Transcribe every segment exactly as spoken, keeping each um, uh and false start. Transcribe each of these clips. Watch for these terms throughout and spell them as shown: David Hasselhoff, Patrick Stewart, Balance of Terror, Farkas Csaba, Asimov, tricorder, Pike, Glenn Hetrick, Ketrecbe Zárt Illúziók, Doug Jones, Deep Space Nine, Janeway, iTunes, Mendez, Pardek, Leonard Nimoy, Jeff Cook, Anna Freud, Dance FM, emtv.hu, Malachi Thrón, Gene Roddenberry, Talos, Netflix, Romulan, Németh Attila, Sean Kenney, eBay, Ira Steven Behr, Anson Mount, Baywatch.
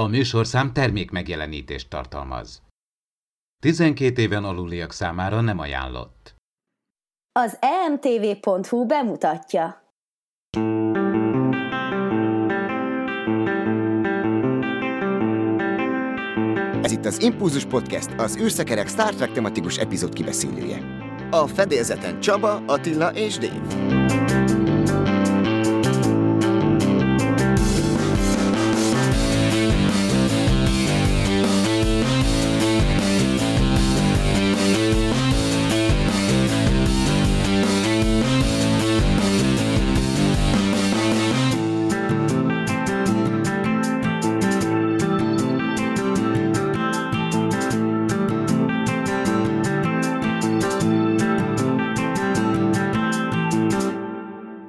A műsorszám termék megjelenítést tartalmaz. tizenkét éven aluliak számára nem ajánlott. Az e m t v pont h u bemutatja. Ez itt az Impulzus Podcast, az űrszekerek Star Trek tematikus epizód kibeszélője. A fedélzeten Csaba, Attila és Dave.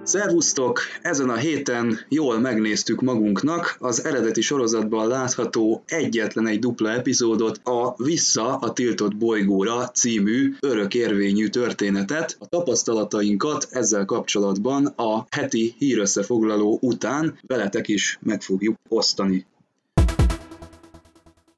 Szervusztok! Ezen a héten jól megnéztük magunknak az eredeti sorozatban látható egyetlen egy dupla epizódot, a Vissza a Tiltott Bolygóra című örökérvényű történetet. A tapasztalatainkat ezzel kapcsolatban a heti hírösszefoglaló után veletek is meg fogjuk osztani.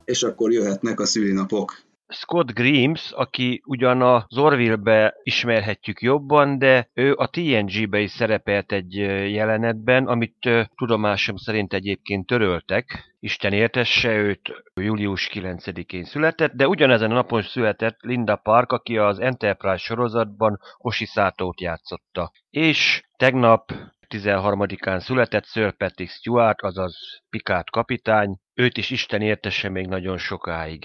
És akkor jöhetnek a szülinapok. Scott Grimes, aki ugyan az Orville-be ismerhetjük jobban, de ő a té en gé-be is szerepelt egy jelenetben, amit tudomásom szerint egyébként töröltek. Isten értesse őt, július kilencedikén született, de ugyanezen a napon született Linda Park, aki az Enterprise sorozatban Hoshi Satót játszotta. És tegnap tizenharmadikán született Sir Patrick Stewart, azaz Picard kapitány, őt is Isten értesse még nagyon sokáig.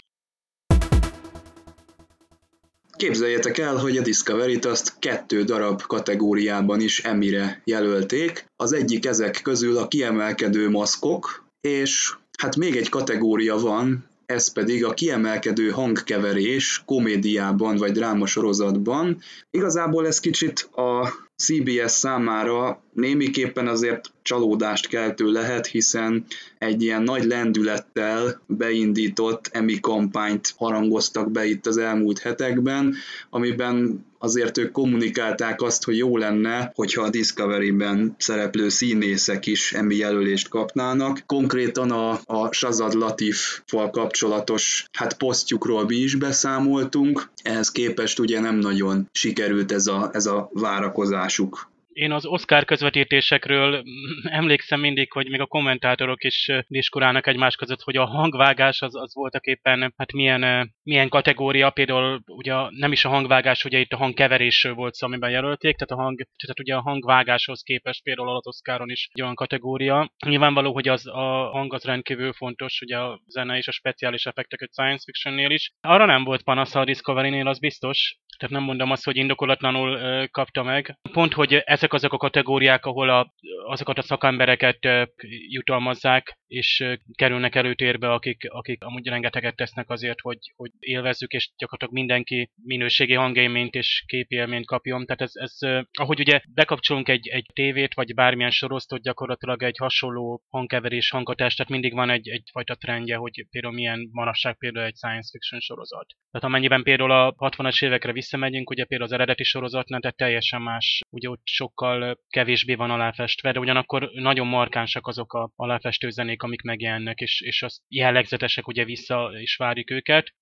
Képzeljétek el, hogy a Discoveryt azt kettő darab kategóriában is Emmy-re jelölték. Az egyik ezek közül a kiemelkedő maszkok, és hát még egy kategória van, ez pedig a kiemelkedő hangkeverés komédiában vagy drámasorozatban. Igazából ez kicsit a cé bé es számára némiképpen azért csalódást keltő lehet, hiszen egy ilyen nagy lendülettel beindított Emmy kampányt harangoztak be itt az elmúlt hetekben, amiben azért ők kommunikálták azt, hogy jó lenne, hogyha a Discovery-ben szereplő színészek is Emmy jelölést kapnának. Konkrétan a, a Shazad Latif-val kapcsolatos hát posztjukról mi is beszámoltunk, ehhez képest ugye nem nagyon sikerült ez a, ez a várakozásuk. Én az Oscar közvetítésekről emlékszem mindig, hogy még a kommentátorok is diskurálnak egymás között, hogy a hangvágás az, az voltak éppen, hát milyen, milyen kategória, például ugye nem is a hangvágás, ugye itt a hangkeverésről volt szó, amiben jelölték, tehát, a hang, tehát ugye a hangvágáshoz képest például az Oscaron is egy olyan kategória. Nyilvánvaló, hogy az a hang az rendkívül fontos, ugye a zene és a speciális effektek a science fictionnél is. Arra nem volt panasz a Discovery-nél, az biztos. Tehát nem mondom azt, hogy indokolatlanul ö, kapta meg. Pont, hogy ezek azok a kategóriák, ahol a, azokat a szakembereket ö, jutalmazzák, és ö, kerülnek előtérbe, akik, akik amúgy rengeteget tesznek azért, hogy, hogy élvezzük, és gyakorlatilag mindenki minőségi hangélményt és képélményt kapjon. Tehát ez, ez ö, ahogy ugye bekapcsolunk egy, egy tévét, vagy bármilyen sorosztot, gyakorlatilag egy hasonló hangkeverés, hanghatás, tehát mindig van egy, egyfajta trendje, hogy például milyen manapság például egy science fiction sorozat. Tehát amennyiben például a hatvanas évekre vissza megyünk, ugye például az eredeti sorozatnál, tehát teljesen más, ugye ott sokkal kevésbé van aláfestve, de ugyanakkor nagyon markánsak azok a aláfestő zenék, amik megjelennek, és, és az jellegzetesek, ugye vissza is várjuk őket.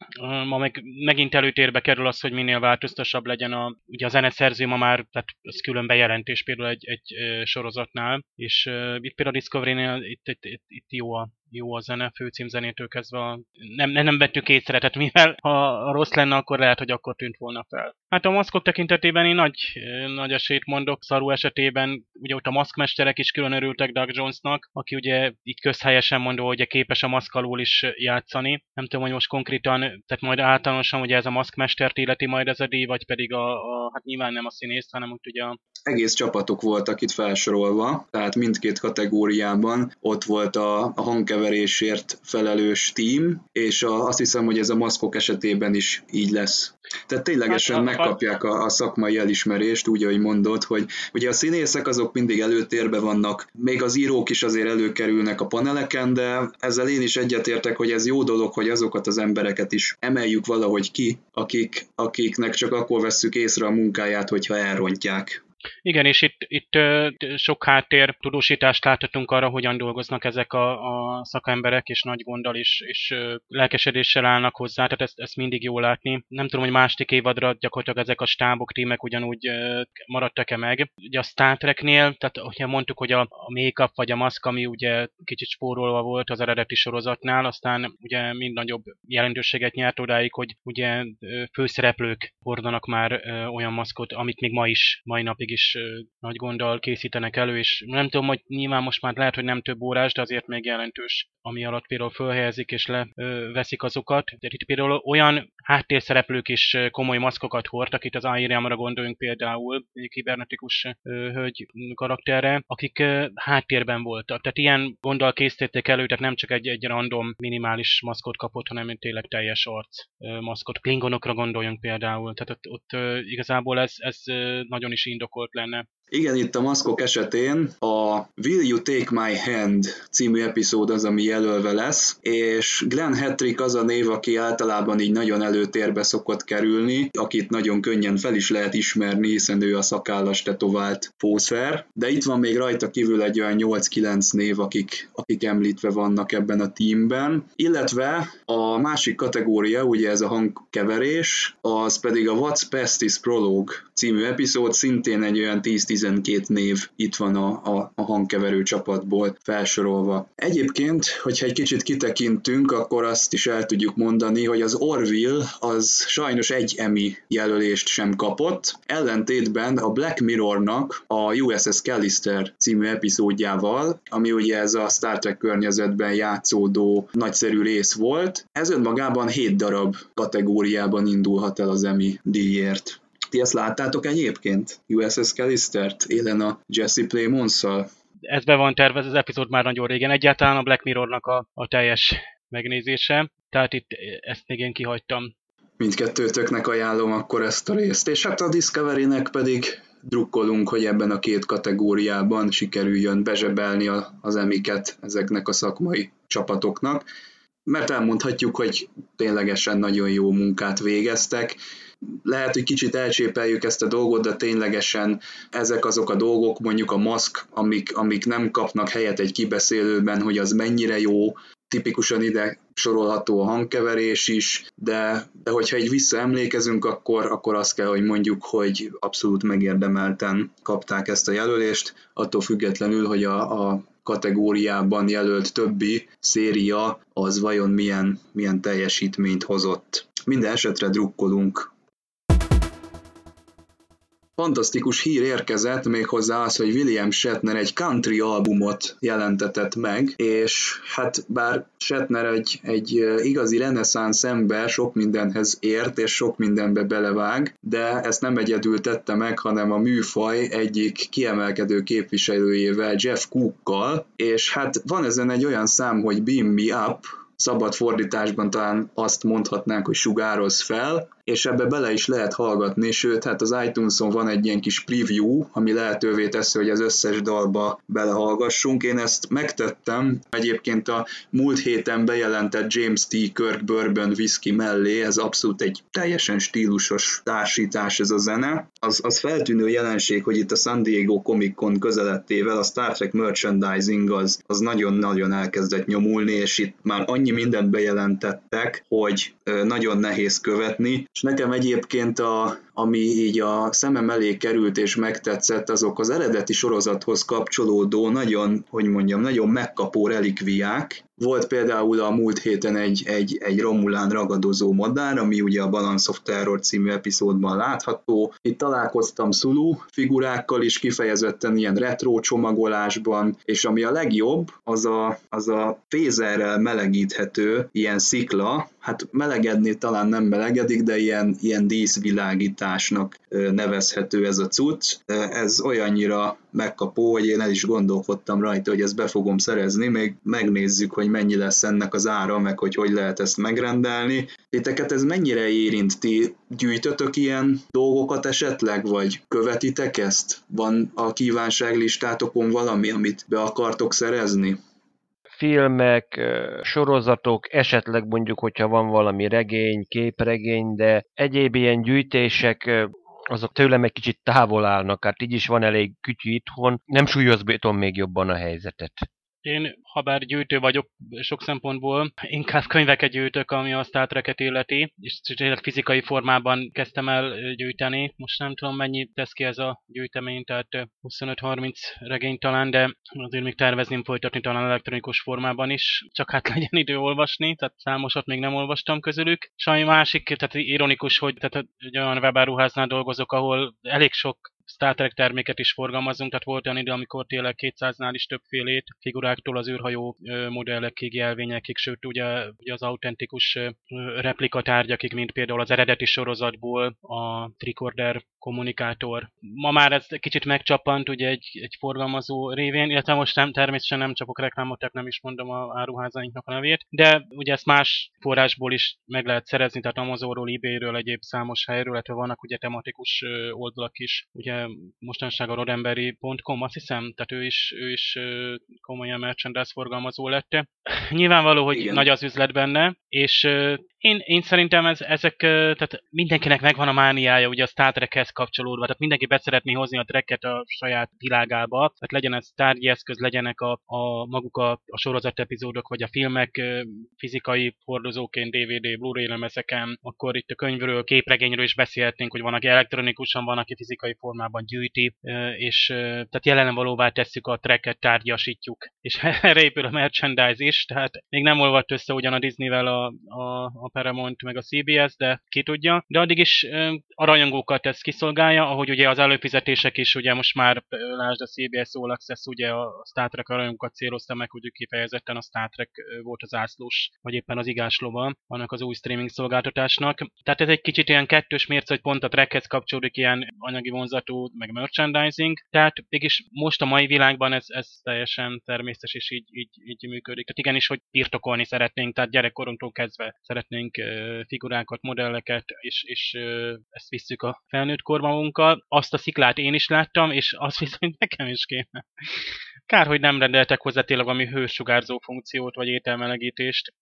Ma meg megint előtérbe kerül az, hogy minél változtasabb legyen a, ugye a zeneszerző ma már, tehát ez külön bejelentés például egy, egy sorozatnál, és itt például a Discovery-nél itt, itt, itt, itt jó a jó a zene, főcímzenétől kezdve a... nem, nem vettük észre, tehát mivel ha rossz lenne, akkor lehet, hogy akkor tűnt volna fel. Hát a maszkok tekintetében én nagy, nagy esélyt mondok, Saru esetében, ugye ott a maszkmesterek is külön örültek Doug Jonesnak, aki ugye így közhelyesen mondva, hogy képes a maszk alól is játszani. Nem tudom, hogy most konkrétan, tehát majd általánosan ugye ez a maszkmestert illeti majd ez a díj, vagy pedig a, a hát nyilván nem a színész, hanem ott ugye a... Egész csapatok voltak itt felsorolva, tehát mindkét kategóriában ott volt a, a hangkeverésért felelős tím, és a, azt hiszem, hogy ez a maszkok esetében is így lesz. Tehát ténylegesen megkapják a, a szakmai elismerést, úgy, ahogy mondod, hogy ugye a színészek azok mindig előtérbe vannak, még az írók is azért előkerülnek a paneleken, de ezzel én is egyetértek, hogy ez jó dolog, hogy azokat az embereket is emeljük valahogy ki, akik, akiknek csak akkor vesszük észre a munkáját, hogyha elrontják. Igen, és itt, itt sok háttér tudósítást láthatunk arra, hogyan dolgoznak ezek a, a szakemberek, és nagy gonddal és, és lelkesedéssel állnak hozzá, tehát ezt, ezt mindig jól látni. Nem tudom, hogy második évadra gyakorlatilag ezek a stábok, tímek ugyanúgy maradtak-e meg. Ugye a Star Treknél, tehát ugye mondtuk, hogy a, a make-up vagy a maszk, ami ugye kicsit spórolva volt az eredeti sorozatnál, aztán ugye mind nagyobb jelentőséget nyert odáig, hogy ugye főszereplők hordanak már olyan maszkot, amit még ma is, mai napig is nagy gonddal készítenek elő, és nem tudom, hogy nyilván most már lehet, hogy nem több órás, de azért még jelentős, ami alatt például fölhelyezik és leveszik azokat. De itt például olyan háttérszereplők is komoly maszkokat hordtak, itt az Ira-ra gondoljunk például, egy kibernetikus hölgy karakterre, akik háttérben voltak. Tehát ilyen gonddal készítették elő, tehát nem csak egy, egy random minimális maszkot kapott, hanem tényleg teljes arc maszkot. Klingonokra gondoljunk például, tehát ott, ott igazából ez, ez nagyon is indokolt lenne. Igen, itt a maszkok esetén a Will You Take My Hand című epizód az, ami jelölve lesz, és Glenn Hetrick az a név, aki általában így nagyon előtérbe szokott kerülni, akit nagyon könnyen fel is lehet ismerni, hiszen ő a szakállas tetovált pószer, de itt van még rajta kívül egy olyan nyolc-kilenc név, akik, akik említve vannak ebben a teamben, illetve a másik kategória, ugye ez a hangkeverés, az pedig a What's Past is Prologue című epizód, szintén egy olyan tíz-tizenkét név itt van a, a, a hangkeverő csapatból felsorolva. Egyébként, hogyha egy kicsit kitekintünk, akkor azt is el tudjuk mondani, hogy az Orville az sajnos egy Emmy jelölést sem kapott, ellentétben a Black Mirrornak a U S S Callister című epizódjával, ami ugye ez a Star Trek környezetben játszódó nagyszerű rész volt, ez önmagában hét darab kategóriában indulhat el az Emmy díjért. Ti ezt láttátok egyébként? U S S Callistert élen a Jesse Plemons-szal? Ez be van tervezve, az epizód már nagyon régen. Egyáltalán a Black Mirrornak a, a teljes megnézése, tehát itt ezt még én kihagytam. Mindkettőtöknek ajánlom akkor ezt a részt, és hát a Discovery-nek pedig drukkolunk, hogy ebben a két kategóriában sikerüljön bezsebelni az emiket ezeknek a szakmai csapatoknak, mert elmondhatjuk, hogy ténylegesen nagyon jó munkát végeztek. Lehet, hogy kicsit elcsépeljük ezt a dolgot, de ténylegesen ezek azok a dolgok, mondjuk a maszk, amik, amik nem kapnak helyet egy kibeszélőben, hogy az mennyire jó, tipikusan ide sorolható a hangkeverés is, de, de hogyha így visszaemlékezünk, akkor, akkor azt kell, hogy mondjuk, hogy abszolút megérdemelten kapták ezt a jelölést, attól függetlenül, hogy a, a kategóriában jelölt többi széria az vajon milyen, milyen teljesítményt hozott. Minden esetre drukkolunk. Fantasztikus hír érkezett, méghozzá az, hogy William Shatner egy country albumot jelentetett meg, és hát bár Shatner egy, egy igazi reneszánsz ember, sok mindenhez ért, és sok mindenbe belevág, de ezt nem egyedül tette meg, hanem a műfaj egyik kiemelkedő képviselőjével, Jeff Cookkal, és hát van ezen egy olyan szám, hogy Beam Me Up, szabad fordításban talán azt mondhatnánk, hogy sugározz fel, és ebbe bele is lehet hallgatni, sőt, hát az iTunes-on van egy ilyen kis preview, ami lehetővé teszi, hogy az összes dalba belehallgassunk. Én ezt megtettem, egyébként a múlt héten bejelentett James T. Kirk Bourbon Whisky mellé, ez abszolút egy teljesen stílusos társítás ez a zene. Az, az feltűnő jelenség, hogy itt a San Diego Comic Con közelettével a Star Trek merchandising az, az nagyon-nagyon elkezdett nyomulni, és itt már annyi mindent bejelentettek, hogy nagyon nehéz követni, és nekem egyébként, a, ami így a szemem elé került és megtetszett, azok az eredeti sorozathoz kapcsolódó, nagyon, hogy mondjam, nagyon megkapó relikviák. Volt például a múlt héten egy, egy, egy Romulán ragadozó madár, ami ugye a Balance of Terror című epizódban látható. Itt találkoztam Sulu figurákkal is, kifejezetten ilyen retro csomagolásban, és ami a legjobb, az a, az a fézerrel melegíthető ilyen szikla, hát melegedni talán nem melegedik, de ilyen, ilyen díszvilágításnak nevezhető ez a cucc. Ez olyannyira megkapó, hogy én el is gondolkodtam rajta, hogy ezt be fogom szerezni, még megnézzük, hogy mennyi lesz ennek az ára, meg hogy hogy lehet ezt megrendelni. Titeket ez mennyire érint? Ti gyűjtötök ilyen dolgokat esetleg, vagy követitek ezt? Van a kívánságlistátok valami, amit be akartok szerezni? Filmek, sorozatok, esetleg mondjuk, hogyha van valami regény, képregény, de egyéb ilyen gyűjtések azok tőlem egy kicsit távol állnak, hát így is van elég kütyű itthon, nem súlyozbítom még jobban a helyzetet. Én, ha bár gyűjtő vagyok sok szempontból, inkább könyveket gyűjtök, ami a Star Trek-et illeti, és tényleg fizikai formában kezdtem el gyűjteni. Most nem tudom, mennyi tesz ki ez a gyűjtemény, tehát huszonöt-harminc regény talán, de azért még tervezném folytatni talán elektronikus formában is, csak hát legyen idő olvasni, tehát számosat még nem olvastam közülük. És ami másik, tehát ironikus, hogy tehát egy olyan webáruháznál dolgozok, ahol elég sok Star Trek terméket is forgalmazunk, tehát volt olyan idő, amikor tényleg kétszáznál is többfélét, figuráktól az űrhajó modellekig, jelvényekig, sőt ugye, ugye az autentikus replikatárgyakig, mint például az eredeti sorozatból a tricorder kommunikátor. Ma már ez kicsit megcsapant ugye egy, egy forgalmazó révén, illetve most nem, természetesen nem csapok reklámot, tehát nem is mondom a áruházainknak a nevét, de ugye ezt más forrásból is meg lehet szerezni, tehát Amazonról, eBayről, egyéb számos helyről, illetve vannak ugye tematikus oldalak is, ugye mostanság a rodemberi pont com, azt hiszem, tehát ő is, ő is komolyan merchandise forgalmazó lett. Nyilvánvaló, hogy igen, nagy az üzlet benne, és én, én szerintem ez, ezek, tehát mindenkinek megvan a mániája ugye a Star Trekhez kapcsolódva, tehát mindenki be szeretné hozni a Treket a saját világába, tehát legyen ez tárgyi eszköz, legyenek a, a maguk a, a sorozat epizódok, vagy a filmek fizikai hordozóként, dé vé dé, Blu-ray lemezeken, akkor itt a könyvről, képregényről is beszélhetnénk, hogy van, aki elektronikusan, van, aki fizikai formában gyűjti, és tehát jelen valóvá tesszük a Treket, tárgyasítjuk. És erre épül a merchandise is, tehát még nem olvadt össze ugyan a Disneyvel a, a, a Paramount meg a cé bé es, de ki tudja. De addig is a rajongókat ez kiszolgálja, ahogy ugye az előfizetések is, ugye most már lásd a cé bé es All Access, ugye a Star Trek rajongókat célozta meg, hogy kifejezetten a Star Trek volt az ászlós, vagy éppen az igáslova annak az új streaming szolgáltatásnak. Tehát ez egy kicsit ilyen kettős mérce, hogy pont a Trekhez kapcsolódik ilyen anyagi vonzat, meg merchandising, tehát mégis most a mai világban ez, ez teljesen természetes, és így, így, így működik. Tehát igenis, hogy birtokolni szeretnénk, tehát gyerekkorunktól kezdve szeretnénk uh, figurákat, modelleket, és, és uh, ezt visszük a felnőtt kormagunkkal. Azt a sziklát én is láttam, és azt viszont nekem is kéne. Kár, hogy nem rendeltek hozzá tényleg valami hősugárzó funkciót, vagy ételmelegítést.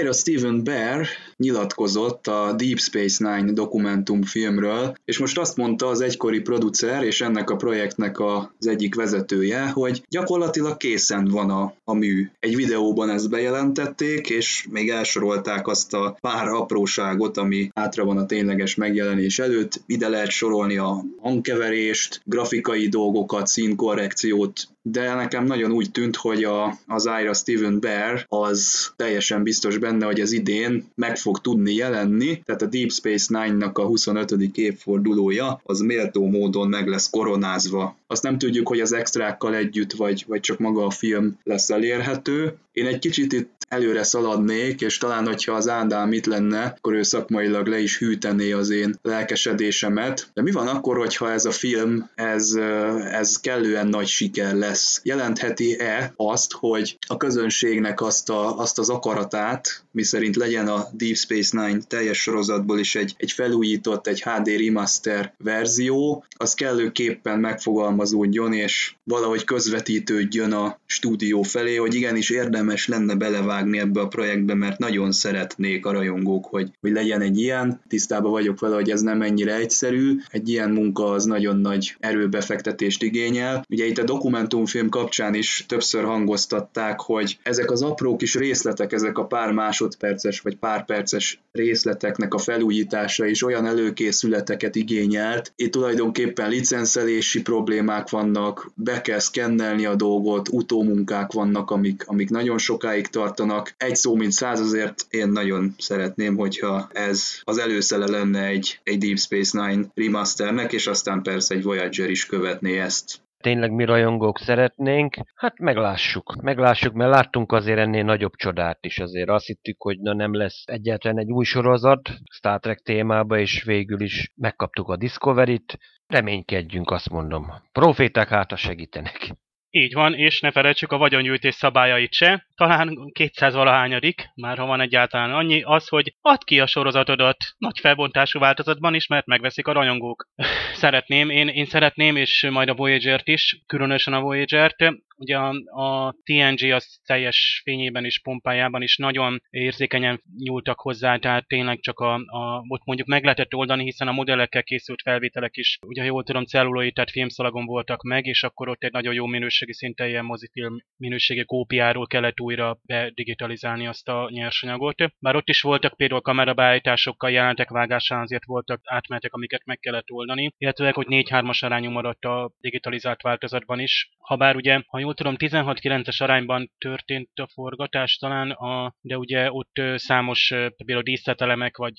Ira Steven Behr nyilatkozott a Deep Space Nine dokumentumfilmről, és most azt mondta az egykori producer és ennek a projektnek az egyik vezetője, hogy gyakorlatilag készen van a, a mű. Egy videóban ezt bejelentették, és még elsorolták azt a pár apróságot, ami hátra van a tényleges megjelenés előtt. Ide lehet sorolni a hangkeverést, grafikai dolgokat, színkorrekciót, de nekem nagyon úgy tűnt, hogy a, az Ira Steven Behr az teljesen biztos benne, hogy ez idén meg fog tudni jelenni, tehát a Deep Space Nine-nak a huszonötödik évfordulója az méltó módon meg lesz koronázva. Azt nem tudjuk, hogy az extrákkal együtt, vagy, vagy csak maga a film lesz elérhető. Én egy kicsit itt előre szaladnék, és talán, hogyha az Ádám itt lenne, akkor ő szakmailag le is hűtené az én lelkesedésemet. De mi van akkor, hogyha ez a film, ez, ez kellően nagy siker lesz? Jelentheti-e azt, hogy a közönségnek azt, a, azt az akaratát, miszerint legyen a Deep Space Nine teljes sorozatból is egy, egy felújított, egy há dé remaster verzió, az kellőképpen megfogalmazódjon, és valahogy közvetítődjön a stúdió felé, hogy igenis érdemes lenne belevágni ebbe a projektbe, mert nagyon szeretnék a rajongók, hogy, hogy legyen egy ilyen. Tisztában vagyok vele, hogy ez nem ennyire egyszerű. Egy ilyen munka az nagyon nagy erőbefektetést igényel. Ugye itt a dokumentumfilm kapcsán is többször hangoztatták, hogy ezek az apró kis részletek, ezek a pár másodperces vagy pár perces részleteknek a felújítása is olyan előkészületeket igényelt. Itt tulajdonképpen licenszelési problémák vannak, be kell szkennelni a dolgot, utómunkák vannak, amik, amik nagyon sokáig tartanak. Egy szó, mint száz, azért én nagyon szeretném, hogyha ez az előszele lenne egy, egy Deep Space Nine remasternek, és aztán persze egy Voyager is követné ezt. Tényleg mi rajongók szeretnénk? Hát meglássuk. Meglássuk, mert láttunk azért ennél nagyobb csodát is. Azért azt hittük, hogy na nem lesz egyáltalán egy új sorozat Star Trek témába, és végül is megkaptuk a Discovery-t. Reménykedjünk, azt mondom. Proféták hátra segítenek. Így van, és ne felejtsük a vagyongyűjtés szabályait se. talán kétszázvalahányadik, már ha van egyáltalán annyi, az, hogy add ki a sorozatodat nagy felbontású változatban is, mert megveszik a rajongók. Szeretném, én, én szeretném, és majd a Voyager-t is, különösen a Voyager-t. Ugye a, a té en gé az teljes fényében és pompájában is nagyon érzékenyen nyúltak hozzá, tehát tényleg csak a, a ott mondjuk meg lehetett oldani, hiszen a modellekkel készült felvételek is, ugye jól tudom, celluloid, tehát filmszalagon voltak meg, és akkor ott egy nagyon jó minőségi, szinte ilyen mozifilm minőségi kópiáról kellett újra bedigitalizálni azt a nyersanyagot. Bár ott is voltak például kamerabeállításokkal, jelenetek vágásán azért voltak átmenetek, amiket meg kellett oldani, illetve hogy négy-hármas arányú maradt a digitalizált változatban is. Habár ugye, ha jól tudom, tizenhat-kilences arányban történt a forgatás talán, a, de ugye ott számos például díszletelemek, vagy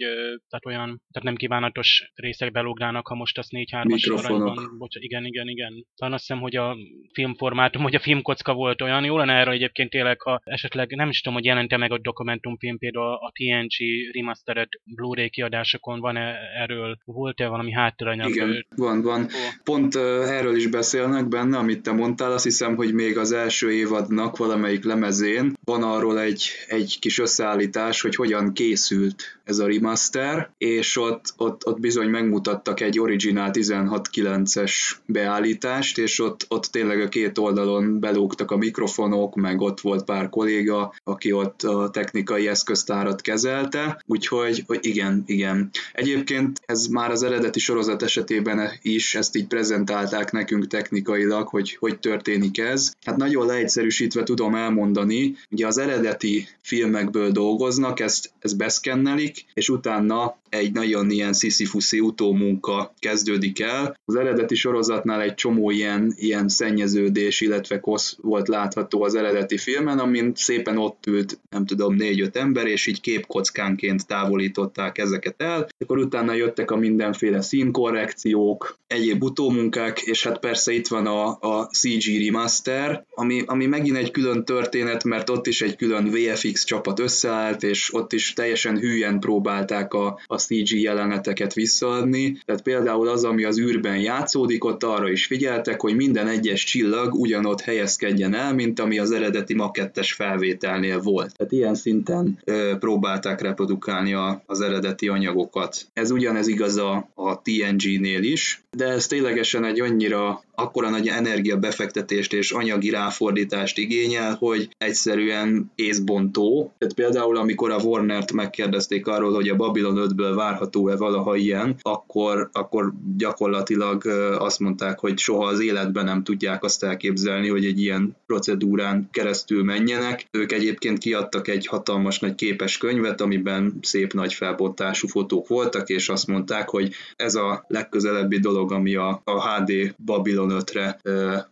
tehát olyan, tehát nem kívánatos részek belógnának, ha most azt négy-hármas arányban. Bocs, igen, igen, igen. Talán azt hiszem, hogy a filmformátum, hogy a filmkocka volt olyan, jó lenne erre egyébként tényleg, ha esetleg nem is tudom, hogy jelente meg a dokumentumfilm, például a té en gé Remastered Blu-ray kiadásokon van-e erről, volt-e valami háttéranyag? Igen, van, van. Oh. Pont uh, erről is beszélnek benne, amit te mondtál, azt hiszem, hogy még az első évadnak valamelyik lemezén van arról egy, egy kis összeállítás, hogy hogyan készült ez a remaster, és ott, ott, ott bizony megmutattak egy originál tizenhat-kilences beállítást, és ott, ott tényleg a két oldalon belógtak a mikrofonok, meg ott volt pár kolléga, aki ott a technikai eszköztárat kezelte, úgyhogy igen, igen. Egyébként ez már az eredeti sorozat esetében is, ezt így prezentálták nekünk technikailag, hogy hogy történik ez. Hát nagyon leegyszerűsítve tudom elmondani, ugye az eredeti filmekből dolgoznak, ezt, ezt beszkennelik, és utána egy nagyon ilyen sziszifuszi utómunka kezdődik el. Az eredeti sorozatnál egy csomó ilyen, ilyen szennyeződés, illetve kosz volt látható az eredeti filmen, amin szépen ott ült, nem tudom, négy-öt ember, és így képkockánként távolították ezeket el. Akkor utána jöttek a mindenféle színkorrekciók, egyéb utómunkák, és hát persze itt van a, a cé gé remaster, ami, ami megint egy külön történet, mert ott is egy külön vé ef iksz csapat összeállt, és ott is teljesen hülyen próbálták a, a cé gé jeleneteket visszaadni. Tehát például az, ami az űrben játszódik, ott arra is figyeltek, hogy minden egyes csillag ugyanott helyezkedjen el, mint ami az eredeti makettes felvételnél volt. Tehát ilyen szinten ö, próbálták reprodukálni a, az eredeti anyagokat. Ez ugyanez igaz a, a té en génél is, de ez ténylegesen egy annyira akkora nagy energiabefektetést és anyagi ráfordítást igényel, hogy egyszerűen észbontó. Tehát például, amikor a Warnert megkérdezték arról, hogy a Babylon ötből várható-e valaha ilyen, akkor, akkor gyakorlatilag azt mondták, hogy soha az életben nem tudják azt elképzelni, hogy egy ilyen procedúrán keresztül menjenek. Ők egyébként kiadtak egy hatalmas nagy képes könyvet, amiben szép nagy felbontású fotók voltak, és azt mondták, hogy ez a legközelebbi dolog, ami a, a há dé Babylon ötre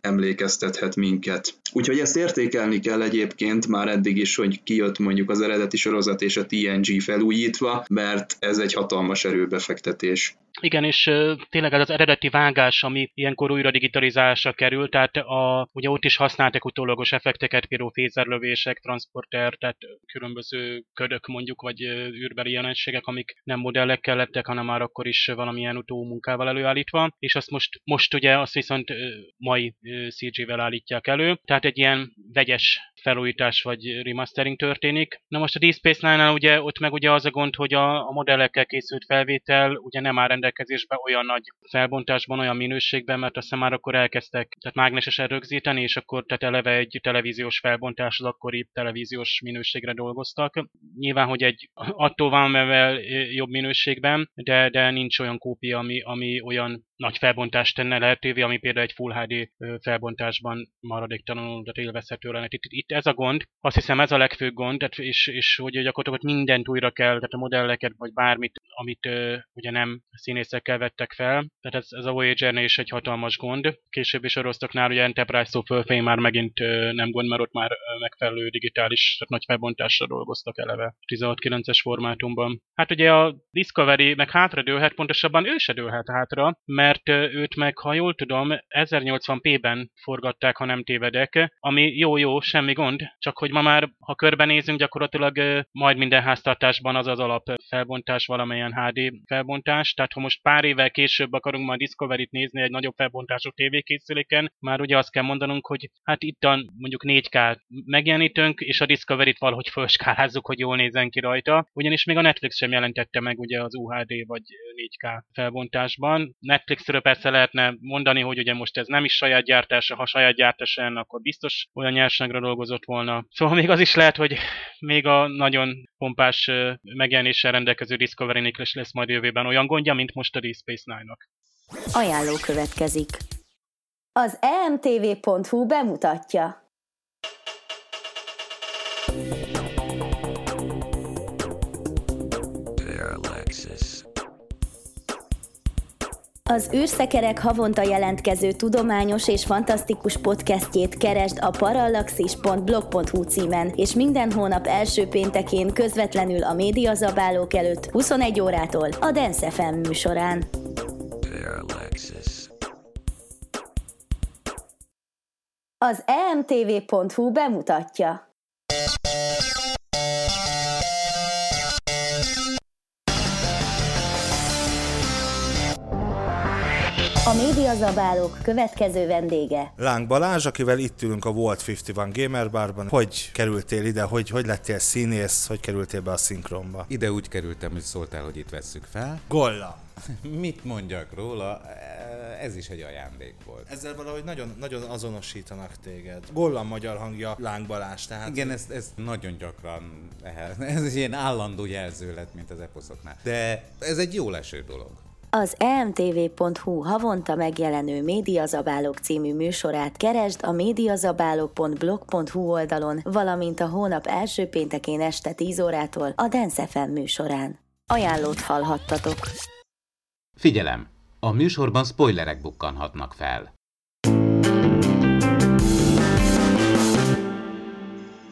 emlékeztethet minket. Úgyhogy ezt értékelni kell egyébként már eddig is, hogy kijött mondjuk az eredeti sorozat és a té en gé felújítva, mert ez egy hatalmas erőbefektetés. Igen, és tényleg ez az eredeti vágás, ami ilyenkor újra digitalizálásra kerül, tehát a, ugye ott is használtak utólagos effekteket, például fézerlövések, transporter, tehát különböző ködök mondjuk, vagy űrbeli jelenségek, amik nem modellekkel lettek, hanem már akkor is valamilyen utómunkával előállítva, és azt most, most ugye azt viszont mai cé gével állítják elő, tehát egy ilyen vegyes felújítás vagy remastering történik. Na most a Deep Space Nine-nál ugye ott meg ugye az a gond, hogy a, a modellekkel készült felvétel ugye nem áll rendelkezésben olyan nagy felbontásban, olyan minőségben, mert azt már akkor elkezdtek tehát mágnesesen rögzíteni, és akkor tehát eleve egy televíziós felbontás, az akkori televíziós minőségre dolgoztak. Nyilván, hogy egy attól van, mivel jobb minőségben, de, de nincs olyan kópia, ami, ami olyan nagy felbontást tenne lehetővé, ami például egy Full há dé felbontásban maradéktalanul élvezhető lenne. Itt, itt ez a gond, azt hiszem ez a legfőbb gond, tehát és, és hogy gyakorlatilag mindent újra kell, tehát a modelleket, vagy bármit, amit ugye nem színészekkel vettek fel, tehát ez, ez a Voyager-nél is egy hatalmas gond. Későbbi sorozatoknál ugye Enterprise szó fölfelé már megint nem gond, mert ott már megfelelő digitális, tehát nagy felbontásra dolgoztak eleve tizenhat-kilences formátumban. Hát ugye a Discovery meg hátra dőlhet, pontosabban ő se dőlhet hátra, mert őt meg, ha jól tudom, ezernyolcvan pé-ben forgatták, ha nem tévedek, ami jó-jó, semmi gond, csak hogy ma már, ha körbenézünk, gyakorlatilag majd minden háztartásban az az alapfelbontás, valamilyen há dé felbontás. Tehát ha most pár évvel később akarunk majd Discoveryt nézni egy nagyobb felbontású tévékészüléken, már ugye azt kell mondanunk, hogy hát ittan mondjuk négy ká-t megjelenítünk, és a Discoveryt valahogy felskálázzuk, hogy jól nézzen ki rajta. Ugyanis még a Netflix sem jelentette meg ugye az u há dé vagy négy ká felbontásban. Netflixről persze lehetne mondani, hogy ugye most ez nem is saját gyártása, ha saját gyártása lenne, akkor biztos olyan nyersanyagra dolgozott volna. Szóval még az is lehet, hogy még a nagyon pompás megjelenéssel rendelkező Discovery-nek is lesz majd jövőben olyan gondja, mint most a Deep Space Nine-nak. Ajánló következik. Az e m t v pont h u bemutatja. Az űrszekerek havonta jelentkező tudományos és fantasztikus podcastjét keresd a parallaxis pont blog pont h u címen, és minden hónap első péntekén közvetlenül a Média Zabálók előtt huszonegy órától a Dance ef em műsorán. Az e m t v pont h u bemutatja. A Média Zabálók következő vendége Láng Balázs, akivel itt ülünk a Volt ötvenegy Gamer Barban. Hogy kerültél ide? Hogy, hogy lettél színész? Hogy kerültél be a szinkronba? Ide úgy kerültem, hogy szóltál, hogy itt vesszük fel. Golla! Mit mondjak róla? Ez is egy ajándék volt. Ezzel valahogy nagyon, nagyon azonosítanak téged. Gollan magyar hangja Láng Balázs, tehát... Igen, ez, ez nagyon gyakran... Ez ilyen állandó jelző lett, mint az eposzoknál. De ez egy jól eső dolog. Az e m t v pont h u havonta megjelenő Média Zabálók című műsorát keresd a médiazabálók pont blog pont h u oldalon, valamint a hónap első péntekén este tíz órától a Dance ef em műsorán. Ajánlót hallhattatok! Figyelem! A műsorban spoilerek bukkanhatnak fel.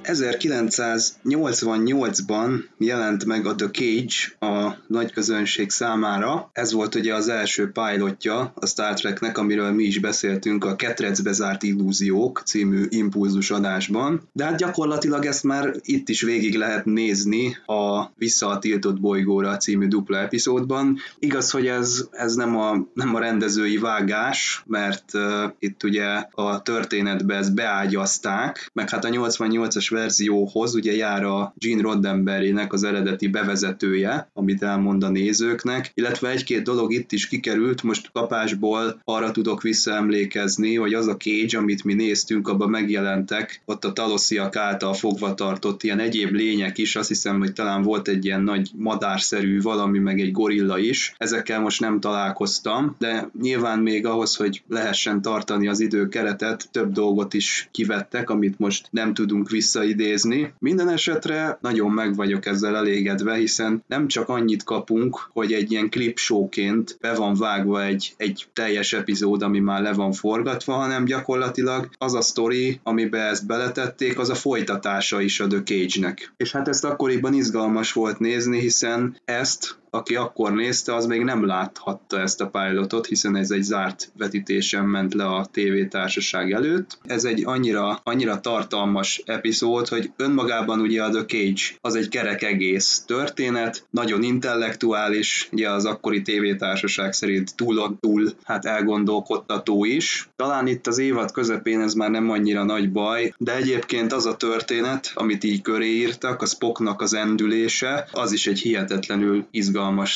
ezerkilencszáznyolcvannyolcban jelent meg a The Cage a nagy közönség számára. Ez volt ugye az első pilotja a Star Treknek, amiről mi is beszéltünk a Ketrecbe zárt illúziók című impulzus adásban. De hát gyakorlatilag ezt már itt is végig lehet nézni a Vissza a tiltott bolygóra című dupla epizódban. Igaz, hogy ez, ez nem, a, nem a rendezői vágás, mert uh, itt ugye a történetbe ezt beágyazták, meg hát a nyolcvannyolcas verzióhoz ugye jár a Gene Roddenberrynek az eredeti bevezetője, amit elmond a nézőknek, illetve egy-két dolog itt is kikerült, most kapásból arra tudok visszaemlékezni, hogy az a Cage, amit mi néztünk, abban megjelentek, ott a Talosiak által fogva tartott ilyen egyéb lények is, azt hiszem, hogy talán volt egy ilyen nagy madárszerű valami, meg egy gorilla is, ezekkel most nem találkoztam, de nyilván még ahhoz, hogy lehessen tartani az időkeretet, több dolgot is kivettek, amit most nem tudunk vissza idézni. Minden esetre nagyon meg vagyok ezzel elégedve, hiszen nem csak annyit kapunk, hogy egy ilyen klipshowként be van vágva egy, egy teljes epizód, ami már le van forgatva, hanem gyakorlatilag az a sztori, amiben ezt beletették, az a folytatása is a The Cage-nek. És hát ezt akkoriban izgalmas volt nézni, hiszen ezt aki akkor nézte, az még nem láthatta ezt a pilotot, hiszen ez egy zárt vetítésen ment le a tévétársaság előtt. Ez egy annyira, annyira tartalmas epizód, hogy önmagában ugye a The Cage az egy kerek egész történet, nagyon intellektuális, ugye az akkori tévétársaság szerint túl-túl, hát elgondolkodtató is. Talán itt az évad közepén ez már nem annyira nagy baj, de egyébként az a történet, amit így köré írtak, a Spocknak az endülése, az is egy hihetetlenül izgalmas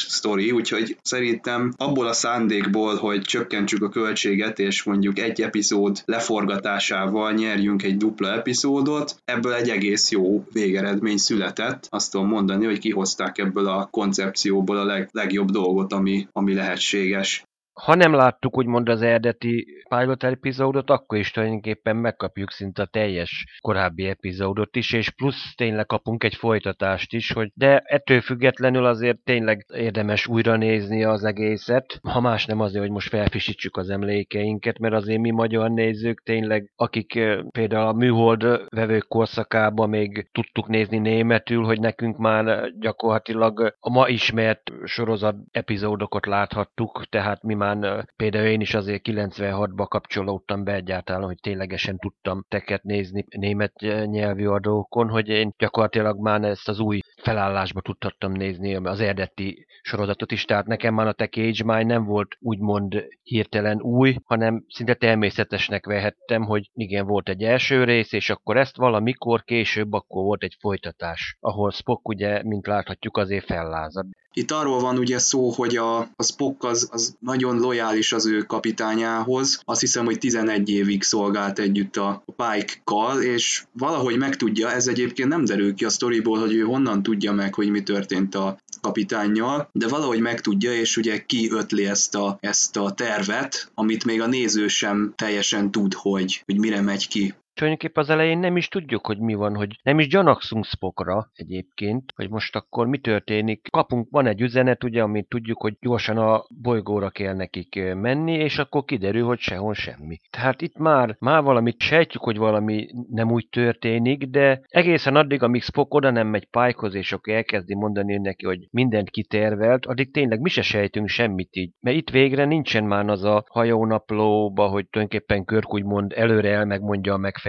sztori, úgyhogy szerintem abból a szándékból, hogy csökkentsük a költséget, és mondjuk egy epizód leforgatásával nyerjünk egy dupla epizódot, ebből egy egész jó végeredmény született. Azt tudom mondani, hogy kihozták ebből a koncepcióból a leg, legjobb dolgot, ami, ami lehetséges. Ha nem láttuk úgymond az eredeti pilot epizódot, akkor is tulajdonképpen megkapjuk szinte a teljes korábbi epizódot is, és plusz tényleg kapunk egy folytatást is, hogy de ettől függetlenül azért tényleg érdemes újra nézni az egészet, ha más nem azért, hogy most felfrissítsük az emlékeinket, mert azért mi magyar nézők tényleg, akik például a műhold vevők korszakában még tudtuk nézni németül, hogy nekünk már gyakorlatilag a ma ismert sorozat epizódokat láthattuk, tehát mi már nyilván például én is azért kilencvenhatba kapcsolódtam be egyáltalán, hogy ténylegesen tudtam teket nézni német nyelvű adókon, hogy én gyakorlatilag már ezt az új felállásba tudtam nézni az eredeti sorozatot is, tehát nekem már a The Cage már nem volt úgymond hirtelen új, hanem szinte természetesnek vehettem, hogy igen, volt egy első rész, és akkor ezt valamikor később akkor volt egy folytatás, ahol Spock ugye, mint láthatjuk, azért fellázad. Itt arról van ugye szó, hogy a, a Spock az, az nagyon lojális az ő kapitányához, azt hiszem, hogy tizenegy évig szolgált együtt a Pike-kal, és valahogy megtudja, ez egyébként nem derül ki a sztoriból, hogy ő honnan tudja meg, hogy mi történt a kapitánnyal, de valahogy megtudja, és ugye kiötli ezt a, ezt a tervet, amit még a néző sem teljesen tud, hogy, hogy mire megy ki. Tulajdonképpen az elején nem is tudjuk, hogy mi van, hogy nem is gyanakszunk Spockra egyébként, hogy most akkor mi történik. Kapunk, van egy üzenet, ugye, amit tudjuk, hogy gyorsan a bolygóra kell nekik menni, és akkor kiderül, hogy sehol semmi. Tehát itt már, már valamit sejtjük, hogy valami nem úgy történik, de egészen addig, amíg Spock oda nem megy Pikehoz, és akkor elkezdi mondani neki, hogy mindent kitervelt, addig tényleg mi se sejtünk semmit így. Mert itt végre nincsen már az a hajónaplóba, hogy tulajdonképpen Kirk úgymond előre el megmondja a megfelelőt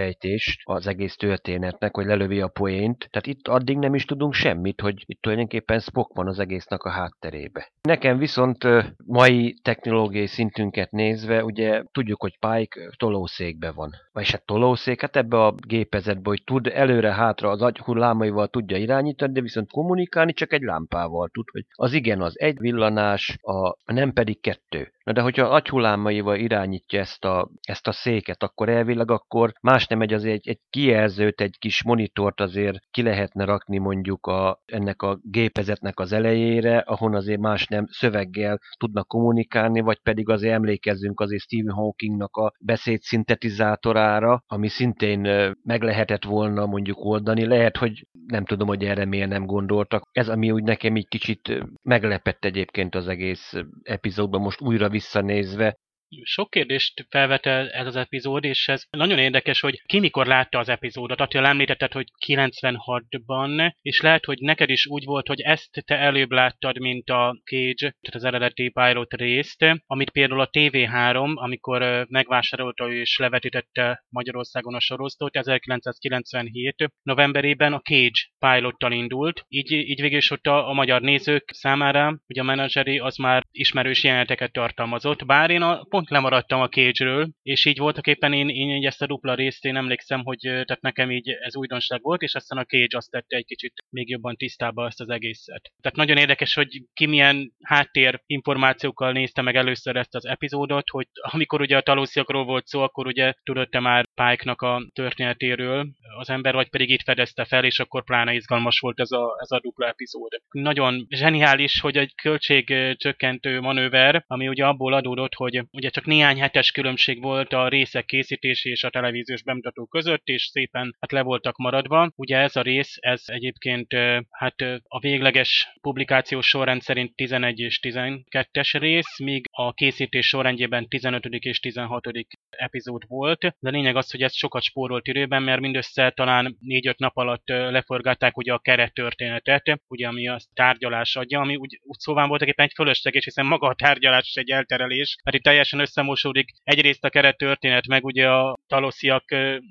az egész történetnek, hogy lelövi a poént. Tehát itt addig nem is tudunk semmit, hogy itt tulajdonképpen Spock van az egésznek a hátterébe. Nekem viszont mai technológiai szintünket nézve, ugye tudjuk, hogy Pike tolószékben van. Vagyis hát tolószék, hát ebbe a gépezetbe, hogy tud előre-hátra az agyhullámaival tudja irányítani, de viszont kommunikálni csak egy lámpával tud, hogy az igen, az egy villanás, a nem pedig kettő. Na de hogyha agyhullámaival irányítja ezt a, ezt a széket, akkor elvileg akkor más nem egy, azért egy, egy kijelzőt, egy kis monitort azért ki lehetne rakni mondjuk a, ennek a gépezetnek az elejére, ahon azért más nem szöveggel tudnak kommunikálni, vagy pedig azért emlékezzünk azért Stephen Hawkingnak a beszédszintetizátorára, ami szintén meg lehetett volna mondjuk oldani. Lehet, hogy nem tudom, hogy erre miért nem gondoltak. Ez, ami úgy nekem így kicsit meglepett egyébként az egész epizódban, most újra visszanézve. Sok kérdést felvet ez az epizód, és ez nagyon érdekes, hogy ki mikor látta az epizódot. Attila, említetted, hogy kilencvenhatban, és lehet, hogy neked is úgy volt, hogy ezt te előbb láttad, mint a Cage, tehát az eredeti pilot részt, amit például a té vé három, amikor megvásárolta és levetítette Magyarországon a sorozatot, ezerkilencszázkilencvenhét novemberében a Cage pilottal indult, így, így végül is ott a, a magyar nézők számára, ugye a menedzseri az már ismerős jeleneteket tartalmazott, bár én a pont lemaradtam a Cage-ről, és így voltak éppen én, én így ezt a dupla részt, én emlékszem, hogy tehát nekem így ez újdonság volt, és aztán a Cage azt tette egy kicsit még jobban tisztába ezt az egészet. Tehát nagyon érdekes, hogy ki milyen háttér információkkal nézte meg először ezt az epizódot, hogy amikor ugye a talósziakról volt szó, akkor ugye tudott-e már Pike-nak a történetéről az ember, vagy pedig itt fedezte fel, és akkor pláne izgalmas volt ez a, ez a dupla epizód. Nagyon zseniális, hogy egy költségcsökkentő manőver, ami ugye abból adódott, hogy ugye csak néhány hetes különbség volt a részek készítési és a televíziós bemutató között, és szépen hát le voltak maradva. Ugye ez a rész, ez egyébként hát a végleges publikációs sorrend szerint tizenegy és tizenkettes rész, míg a készítés sorrendjében tizenötödik és tizenhatodik epizód volt. De lényeg az, hogy ez sokat spórolt időben, mert mindössze talán négy-öt nap alatt leforgatták ugye a kerettörténetet, ugye ami a tárgyalás adja, ami úgy, úgy szóval voltak éppen egy fölösleges, hiszen maga a tárgyalás is egy elterelés, mert itt teljesen összemosódik egyrészt a kerettörténet, meg ugye a Talosiak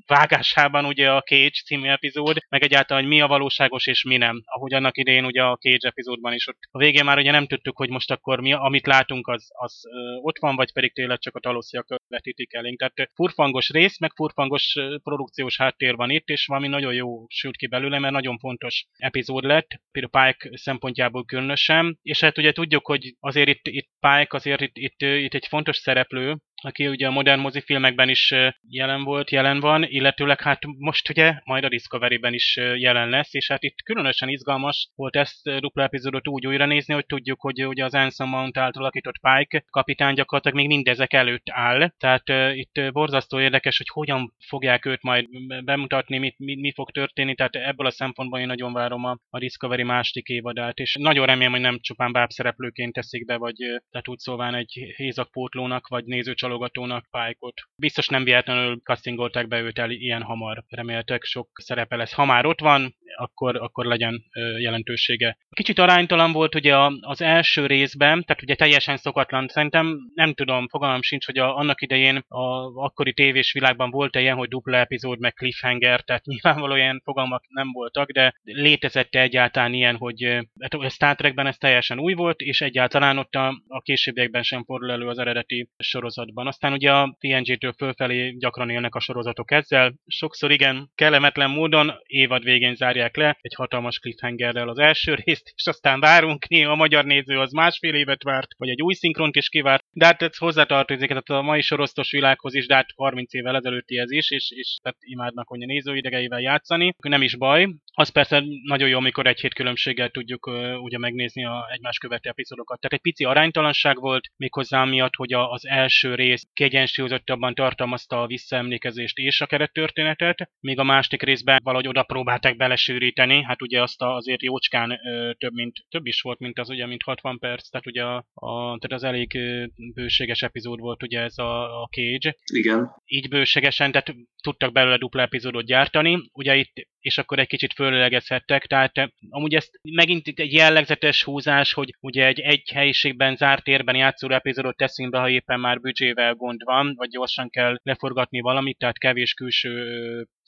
vágásában ugye a Cage című epizód, meg egyáltalán, hogy mi a valóságos és mi nem. Ahogy annak idején ugye a Cage epizódban is ott. A végén már ugye nem tudtuk, hogy most akkor mi, amit látunk, az, az ott van, vagy pedig tényleg csak a Talosiak vetítik elénk. Tehát furfangos rész, meg furfangos produkciós háttér van itt, és valami nagyon jó sült ki belőle, mert nagyon fontos epizód lett, például Pike szempontjából különösen, és hát ugye tudjuk, hogy azért itt, itt Pike, azért itt, itt, itt egy fontos szereplő, aki ugye a modern mozifilmekben is jelen volt, jelen van, illetőleg hát most ugye majd a Discovery-ben is jelen lesz, és hát itt különösen izgalmas volt ezt dupla epizódot úgy újra nézni, hogy tudjuk, hogy ugye az Anson Mount által alakított Pike kapitány gyakorlatilag még mindezek előtt áll, tehát uh, itt borzasztó érdekes, hogy hogyan fogják őt majd bemutatni, mit, mi, mi fog történni, tehát ebből a szempontból én nagyon várom a, a Discovery második évadát, és nagyon remélem, hogy nem csupán bábszereplőként teszik be, vagy tehát úgy szóván egy hézagpótlónak, vagy nézőcsalódásnak csalogatónak Pike-ot. Biztos nem véletlenül castingolták be őt el ilyen hamar. Reméltek sok szerepe lesz. Ha már ott van, akkor, akkor legyen jelentősége. Kicsit aránytalan volt ugye az első részben, tehát ugye teljesen szokatlan. Szerintem nem tudom, fogalmam sincs, hogy a, annak idején a akkori tévés világban volt ilyen, hogy dupla epizód, meg cliffhanger, tehát nyilvánvalóan ilyen fogalmak nem voltak, de létezett egyáltalán ilyen, hogy hát a Star Trekben ez teljesen új volt, és egyáltalán ott a, a későbbiekben sem fordul elő az eredeti sorozatban. Aztán ugye a té en gé-től fölfelé gyakran élnek a sorozatok ezzel. Sokszor igen, kellemetlen módon évad végén zárják le egy hatalmas cliffhangerrel az első részt, és aztán várunk, néha a magyar néző az másfél évet várt, vagy egy új szinkront is kivárt, de hát ez hozzátartozik, tehát a mai sorosztos világhoz is, de hát harminc évvel ezelőtti ez is, és, és tehát imádnak hogy a nézőidegeivel játszani. Nem is baj. Az persze nagyon jó, amikor egy hét különbséggel tudjuk uh, ugye megnézni a egymás követő epizódokat. Tehát egy pici aránytalanság volt, méghozzá amiatt, hogy a, az első rész kiegyensúlyozottabban tartalmazta a visszaemlékezést és a kerettörténetet, míg a másik részben valahogy oda próbálták belesűríteni, hát ugye azt azért jócskán uh, több, mint, több is volt, mint az ugye, mint hatvan perc, tehát ugye a, a, tehát az elég uh, bőséges epizód volt ugye ez a, a Cage. Igen. Így bőségesen, tehát tudtak belőle dupla epizódot gyártani, ugye itt, és akkor egy kicsit fölélegezhettek, tehát amúgy ezt megint itt egy jellegzetes húzás, hogy ugye egy egy helyiségben, zárt térben játszó epizódot teszünk be, ha éppen már büdzsével gond van, vagy gyorsan kell leforgatni valamit, tehát kevés külső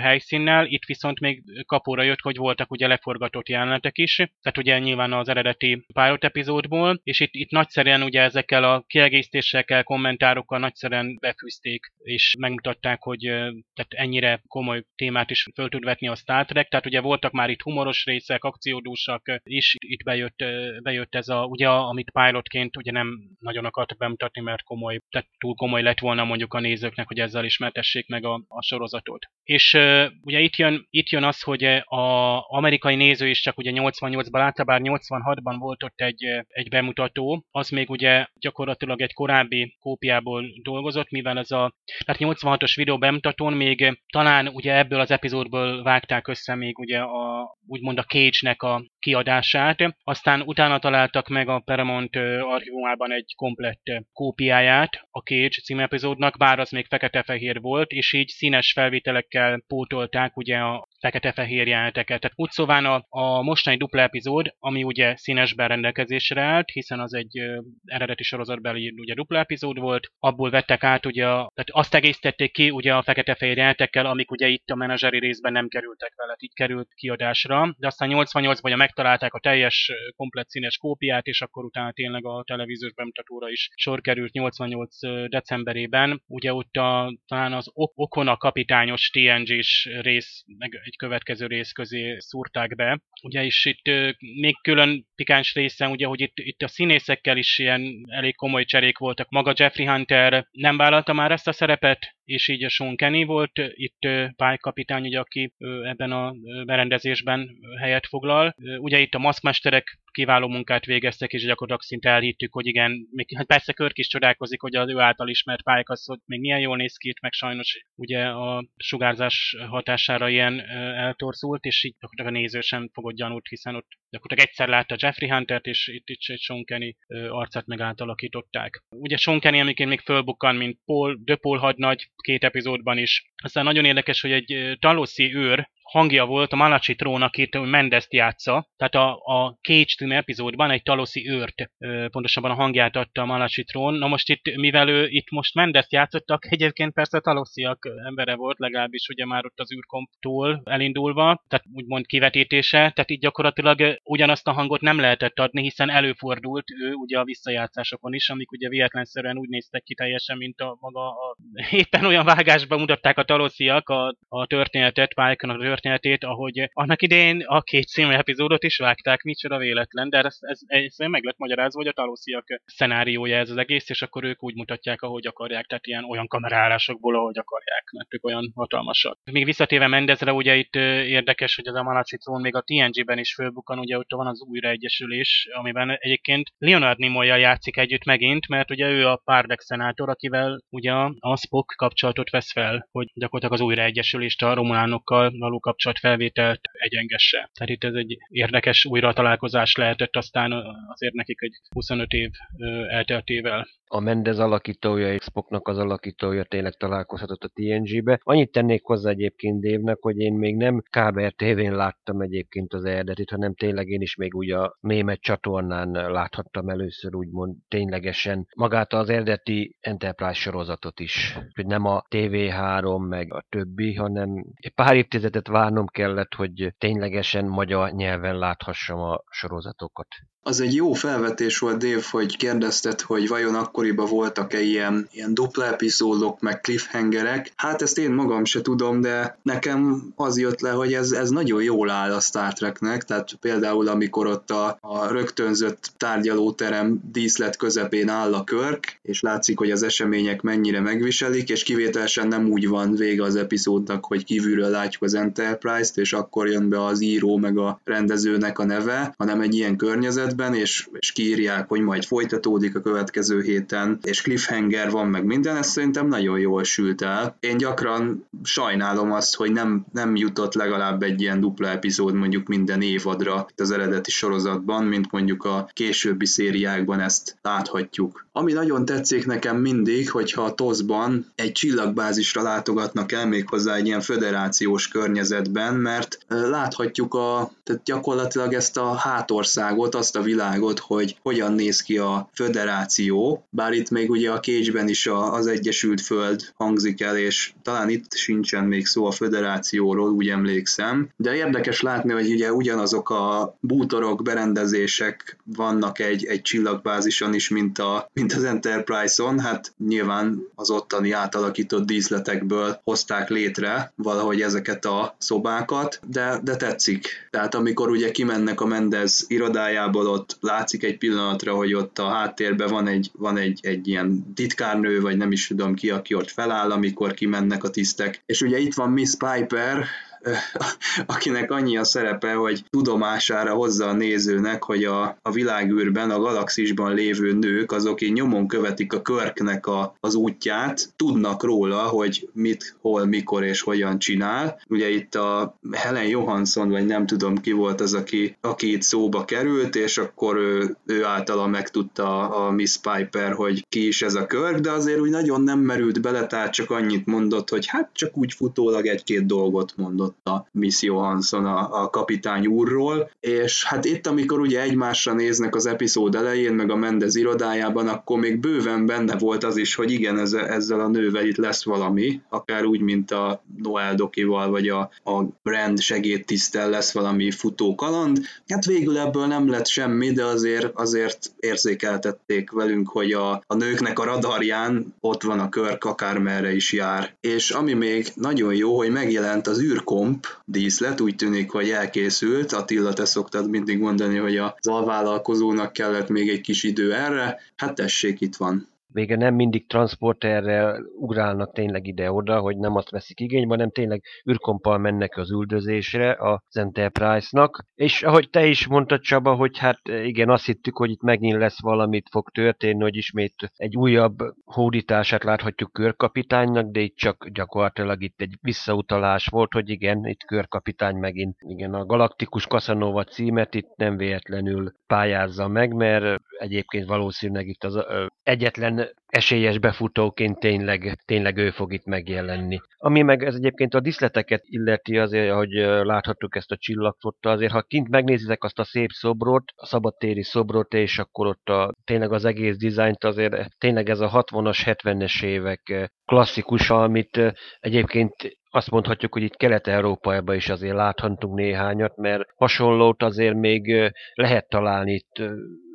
helyszínnel. Itt viszont még kapóra jött, hogy voltak ugye leforgatott jelenetek is, tehát ugye nyilván az eredeti pilot epizódból, és itt, itt nagyszerűen ugye ezekkel a kiegészítésekkel, kommentárokkal nagyszerűen befűzték, és megmutatták, hogy tehát ennyire komoly témát is föl tud vetni a Star Trek, tehát ugye voltak már itt humoros részek, akciódúsak is, itt bejött, bejött ez a, ugye, amit pilotként ugye nem nagyon akartak bemutatni, mert komoly, tehát túl komoly lett volna mondjuk a nézőknek, hogy ezzel ismertessék meg a, a sorozatot. És ugye itt jön, itt jön az, hogy az amerikai néző is csak ugye nyolcvannyolcban látta, bár nyolcvanhatban volt ott egy, egy bemutató, az még ugye gyakorlatilag egy korábbi kópiából dolgozott, mivel ez a tehát nyolcvanhatos videó bemutatón még talán ugye ebből az epizódból vágták össze még ugye a, úgymond a Cage-nek a kiadását, aztán utána találtak meg a Paramount archívumában egy komplett kópiáját a Cage című epizódnak, bár az még fekete-fehér volt, és így színes felvételekkel pótolták ugye a fekete-fehér jeleneteket. Tehát úgy szóván a, a mostani dupla epizód, ami ugye színesben rendelkezésre állt, hiszen az egy ö, eredeti sorozatbeli ugye dupla epizód volt, abból vettek át ugye, a, tehát azt egészítették ki ugye a fekete-fehér jelenetekkel, amik ugye itt a menedzseri részben nem kerültek vele, így került kiadásra, de aztán nyolcvannyolcban ugye megtalálták a teljes komplett színes kópiát, és akkor utána tényleg a televíziós bemutatóra is sor került nyolcvannyolc decemberében, ugye ott a, talán az Okona kapitányos té en gés rész, meg egy következő rész közé szúrták be. Ugye is itt még külön pikáns részen, ugye, hogy itt, itt a színészekkel is ilyen elég komoly cserék voltak. Maga Jeffrey Hunter nem vállalta már ezt a szerepet, és így a Sean Kenney volt, itt Pike kapitány, ugye, aki ebben a berendezésben helyet foglal. Ugye itt a maszkmesterek kiváló munkát végeztek, és gyakorlatilag szinte elhittük, hogy igen, még, hát persze Kirk is csodálkozik, hogy az ő által ismert Pike az, hogy még milyen jól néz ki itt, meg sajnos ugye a sugárzás hatására ilyen eltorzult, és így a néző sem fogott gyanút, hiszen ott gyakorlatilag egyszer látta Jeffrey Huntert, és itt, itt egy Sean Kenney arcát meg átalakították. Ugye Sean Kenney amiként még fölbukkan, mint Paul, de Paul hadnagy, két epizódban is. Aztán nagyon érdekes, hogy egy taloszi őr hangja volt a Malachi Thrón, akit Mendezt játsza, tehát a, a Cage című epizódban egy taloszi őrt, pontosabban a hangját adta a Malachi Thrón. Na most itt, mivel ő itt most Mendezt játszottak, egyébként persze talosziak embere volt, legalábbis ugye már ott az űrkomptól elindulva, tehát úgymond kivetítése, tehát így gyakorlatilag ugyanazt a hangot nem lehetett adni, hiszen előfordult ő ugye a visszajátszásokon is, amik ugye véletlenszerűen úgy néztek ki teljesen, mint a maga a... éppen olyan vágásban mutatták a talosziak a, a történetet, Pike-nak a történetét, ahogy annak idején a két című epizódot is vágták, micsoda véletlen, de ez, ez, ez meg lett magyarázva, hogy a talosziak szenáriója ez az egész, és akkor ők úgy mutatják, ahogy akarják, tehát ilyen olyan kamerálásokból, ahogy akarják, mert ők olyan hatalmasak. Még visszatéve Mendezre, ugye itt érdekes, hogy az a Malachi Thrón még a té en gében is fölbukkan, ugye ott van az újraegyesülés, amiben egyébként Leonard Nimoy-jal játszik együtt megint, mert ugye ő a Pardek szenátor, akivel ugye a Spock kapcsolatot vesz fel, hogy gyakorlatilag az újraegyesülést a romulánokkal való kapcsolatfelvételt egyengesse. Tehát itt ez egy érdekes újratalálkozás lehetett aztán azért nekik egy huszonöt év elteltével. A Mendez alakítója, Spocknak az alakítója tényleg találkozhatott a té en gé-be. Annyit tennék hozzá egyébként Dévnek, hogy én még nem kábel tévén láttam egyébként az eredetit, hanem tényleg én is még úgy a német csatornán láthattam először úgymond ténylegesen magát az eredeti Enterprise sorozatot is. Hogy nem a té vé három meg a többi, hanem egy pár évtizedet várnom kellett, hogy ténylegesen magyar nyelven láthassam a sorozatokat. Az egy jó felvetés volt, Dév, hogy kérdezted, hogy vajon akkoriban voltak-e ilyen, ilyen dupla epizódok, meg cliffhangerek. Hát ezt én magam se tudom, de nekem az jött le, hogy ez, ez nagyon jól áll a Star Treknek, tehát például amikor ott a, a rögtönzött tárgyalóterem díszlet közepén áll a Kirk, és látszik, hogy az események mennyire megviselik, és kivételesen nem úgy van vége az epizódnak, hogy kívülről látjuk az Enterprise-t, és akkor jön be az író meg a rendezőnek a neve, hanem egy ilyen környezet, és, és kiírják, hogy majd folytatódik a következő héten, és cliffhanger van, meg minden, ez szerintem nagyon jól sült el. Én gyakran sajnálom azt, hogy nem, nem jutott legalább egy ilyen dupla epizód mondjuk minden évadra az eredeti sorozatban, mint mondjuk a későbbi szériákban ezt láthatjuk. Ami nagyon tetszik nekem mindig, hogyha a té o es-ban egy csillagbázisra látogatnak el, méghozzá egy ilyen föderációs környezetben, mert láthatjuk a, tehát gyakorlatilag ezt a hátországot, azt a világot, hogy hogyan néz ki a föderáció, bár itt még ugye a Cage-ben is a, az Egyesült Föld hangzik el, és talán itt sincsen még szó a föderációról, úgy emlékszem, de érdekes látni, hogy ugye ugyanazok a bútorok, berendezések vannak egy, egy csillagbázison is, mint, a, mint az Enterprise-on, hát nyilván az ottani átalakított díszletekből hozták létre valahogy ezeket a szobákat, de, de tetszik. Tehát amikor ugye kimennek a Mendez irodájából, ott látszik egy pillanatra, hogy ott a háttérben van egy, van egy, egy ilyen titkárnő, vagy nem is tudom ki, aki ott feláll, amikor kimennek a tisztek. És ugye itt van Miss Piper, akinek annyi a szerepe, hogy tudomására hozza a nézőnek, hogy a, a világűrben, a galaxisban lévő nők, azok így nyomon követik a Kirknek a, az útját, tudnak róla, hogy mit, hol, mikor és hogyan csinál. Ugye itt a Helen Johansson, vagy nem tudom ki volt az, aki, aki itt szóba került, és akkor ő, ő általa megtudta a Miss Piper, hogy ki is ez a Kirk, de azért úgy nagyon nem merült bele, tehát csak annyit mondott, hogy hát csak úgy futólag egy-két dolgot mondott a Miss Johansson a, a kapitány úrról, és hát itt, amikor ugye egymásra néznek az epizód elején, meg a Mendez irodájában, akkor még bőven benne volt az is, hogy igen, ez, ezzel a nővel itt lesz valami, akár úgy, mint a Noel Dokival, vagy a, a Brand segédtisztel lesz valami futókaland. Hát végül ebből nem lett semmi, de azért, azért érzékeltették velünk, hogy a, a nőknek a radarján ott van a Kirk, akármerre is jár. És ami még nagyon jó, hogy megjelent az űrkom díszlet, úgy tűnik, hogy elkészült. Attila, te szoktad mindig mondani, hogy az alvállalkozónak kellett még egy kis idő erre. Hát tessék, itt van. Végre nem mindig transporterrel ugrálnak tényleg ide-oda, hogy nem azt veszik igénybe, hanem tényleg űrkompal mennek az üldözésre az Enterprise-nak. És ahogy te is mondtad, Csaba, hogy hát igen, azt hittük, hogy itt megint lesz valamit fog történni, hogy ismét egy újabb hódítását láthatjuk Körkapitánynak, de itt csak gyakorlatilag itt egy visszautalás volt, hogy igen, itt Körkapitány megint igen, a galaktikus Casanova címet itt nem véletlenül pályázza meg, mert egyébként valószínűleg itt az egyetlen esélyes befutóként tényleg, tényleg ő fog itt megjelenni. Ami meg ez egyébként a díszleteket illeti azért, ahogy láthattuk ezt a csillagfotta, azért ha kint megnézitek azt a szép szobrot, a szabadtéri szobrot, és akkor ott a, tényleg az egész dizájnt azért tényleg ez a hatvanas, hetvenes évek klasszikus, amit egyébként azt mondhatjuk, hogy itt Kelet-Európában is azért láthatunk néhányat, mert hasonlót azért még lehet találni itt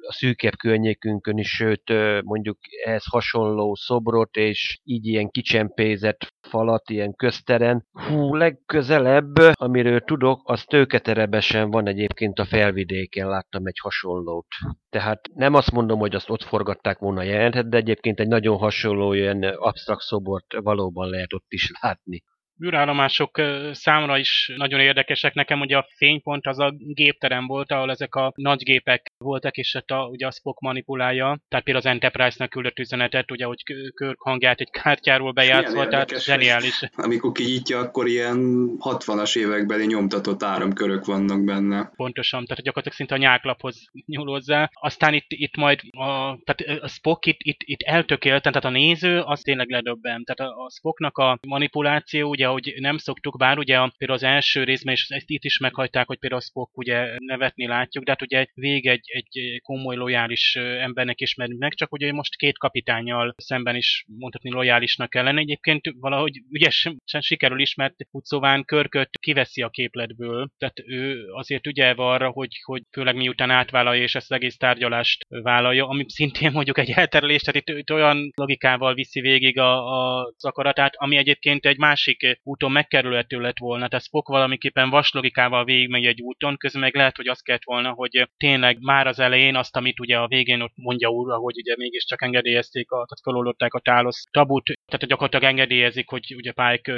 a szűkebb környékünkön is, sőt, mondjuk ehhez hasonló szobrot, és így ilyen kicsempézett falat, ilyen közteren. Hú, legközelebb, amiről tudok, az Tőketerebesen van egyébként a Felvidéken, láttam egy hasonlót. Tehát nem azt mondom, hogy azt ott forgatták volna jelentet, de egyébként egy nagyon hasonló ilyen absztrakt szobort valóban lehet ott is látni. Űrállomások számra is nagyon érdekesek. Nekem ugye a fénypont az a gépterem volt, ahol ezek a nagy gépek voltak, és hát a, ugye a Spock manipulálja, tehát például az Enterprise-nak küldött üzenetet, ugye, hogy Kirk hangját egy kártyáról bejátszva, tehát zseniális. Amikor kinyitja, akkor ilyen hatvanas évekbeli nyomtatott áramkörök vannak benne. Pontosan, tehát gyakorlatilag szinte a nyáklaphoz nyúl hozzá. Aztán itt, itt majd a, tehát a Spock itt, itt, itt eltökélten, tehát a néző az tényleg ledöbben. Tehát a, a Spocknak a manipuláció, ugye, ahogy nem szoktuk, bár ugye a, például az első részben, és ezt itt is meghagyták, hogy például a Spock ugye nevetni látjuk, de hát ugye vég egy egy komoly lojális embernek ismerünk meg, csak ugye most két kapitánnyal szemben is mondhatni lojálisnak ellen. Egyébként valahogy ügyesen sikerül is, mert utcován Körköt kiveszi a képletből, tehát ő azért ügyelve arra, hogy, hogy főleg miután átvállalja és ezt az egész tárgyalást vállalja, ami szintén mondjuk egy elterelés, tehát itt, itt olyan logikával viszi végig a, a akaratát, ami egyébként egy másik úton megkerülhető lett volna. Tehát Spock valamiképpen vas logikával végigmegy egy úton, közben meg lehet, hogy azt kellett volna, hogy tényleg már az elején azt, amit ugye a végén ott mondja úrra, hogy ugye mégiscsak engedélyezték, a, tehát feloldották a tálosz tabut, tehát gyakorlatilag engedélyezik, hogy ugye Pike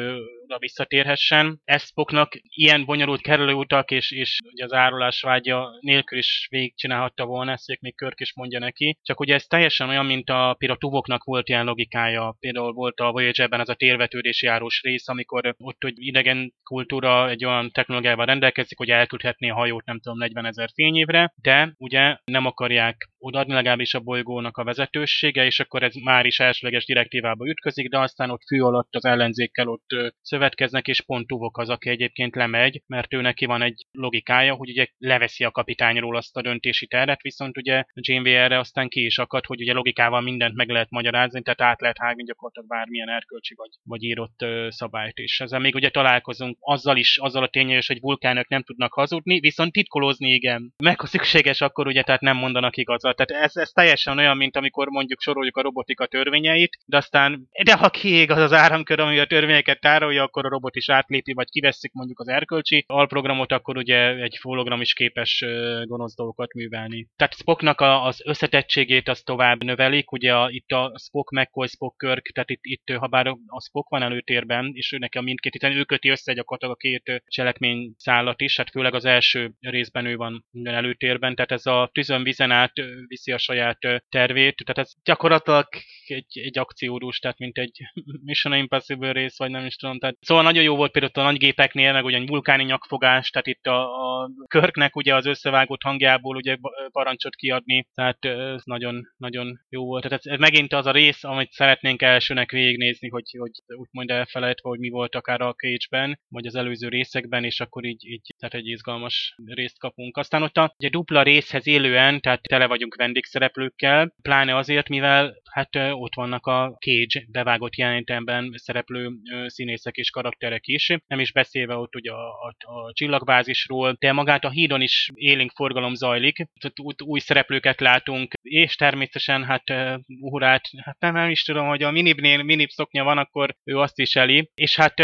visszatérhessen. Ezt Spocknak ilyen bonyolult kerülőutak és, és ugye az árulás vágya nélkül is végigcsinálhatta volna, ezt még Kirk is mondja neki. Csak ugye ez teljesen olyan, mint a, például a tuvoknak volt ilyen logikája. Például volt a Voyagerben az a térvetődési járós rész, amikor ott, hogy idegen kultúra egy olyan technológiával rendelkezik, hogy elküldhetné a hajót nem tudom negyvenezer fényévre, de ugye nem akarják odaadni, legalábbis a bolygónak a vezetősége, és akkor ez már is elsőleges direktívába ütközik, de aztán ott fű alatt az ellenzékkel ott szövetkeznek, és pont Tuvok az, aki egyébként lemegy, mert ő neki van egy logikája, hogy ugye leveszi a kapitányról azt a döntési terret, viszont ugye Janeway erre aztán ki is akad, hogy ugye logikával mindent meg lehet magyarázni, tehát át lehet hágni gyakorlatilag bármilyen erkölcsi vagy, vagy írott szabályt is. Ezzel még ugye találkozunk azzal is, azzal a tényel is, hogy vulkánok nem tudnak hazudni, viszont titkolózni igen. Meg ha szükséges, akkor ugye tehát nem mondanak igazat. Tehát ez, ez teljesen olyan, mint amikor mondjuk soroljuk a robotika törvényeit, de aztán, de ha kiég az az áramkör, ami a törvényeket tárolja, akkor a robot is átlépi, vagy kiveszik mondjuk az erkölcsi alprogramot, akkor ugye egy hologram is képes uh, gonosz dolgokat művelni. Tehát Spocknak a, az összetettségét azt tovább növelik, ugye a, itt a Spock, McCoy, Spock, Kirk, tehát itt, itt ha bár a Spock van előtérben, és ő nekem mindkét, hiszen ő köti össze gyakorlatilag a két cselekmény szállat is, tehát főleg az első részben ő van minden előtérben, tehát ez a tűzön vízen át viszi a saját tervét, tehát ez gyakorlatilag egy, egy akciódús, tehát mint egy Mission Impossible rész, vagy nem is tudom. Tehát, szóval nagyon jó volt például a nagygépeknél, meg ugyan vulkáni nyakfogás, tehát itt a, a Kirknek ugye az összevágott hangjából ugye parancsot kiadni, tehát ez nagyon-nagyon jó volt. Tehát ez, ez megint az a rész, amit szeretnénk elsőnek végignézni, hogy, hogy úgymond elfelejtve, hogy mi volt akár a Cage-ben, vagy az előző részekben, és akkor így, így tehát egy izgalmas részt kapunk. Aztán ott a ugye, dupla részhez élően, tehát tele vagyunk vendégszereplőkkel, pláne azért, mivel hát ott vannak a Cage bevágott jelenetemben szereplő színészek és karakterek is, nem is beszélve ott ugye a, a, a csillagbázisról, de magát a hídon is élénk forgalom zajlik, új szereplőket látunk, és természetesen hát urát, hát nem, nem is tudom, hogy a minibnél minib szoknya van, akkor ő azt is eli, és hát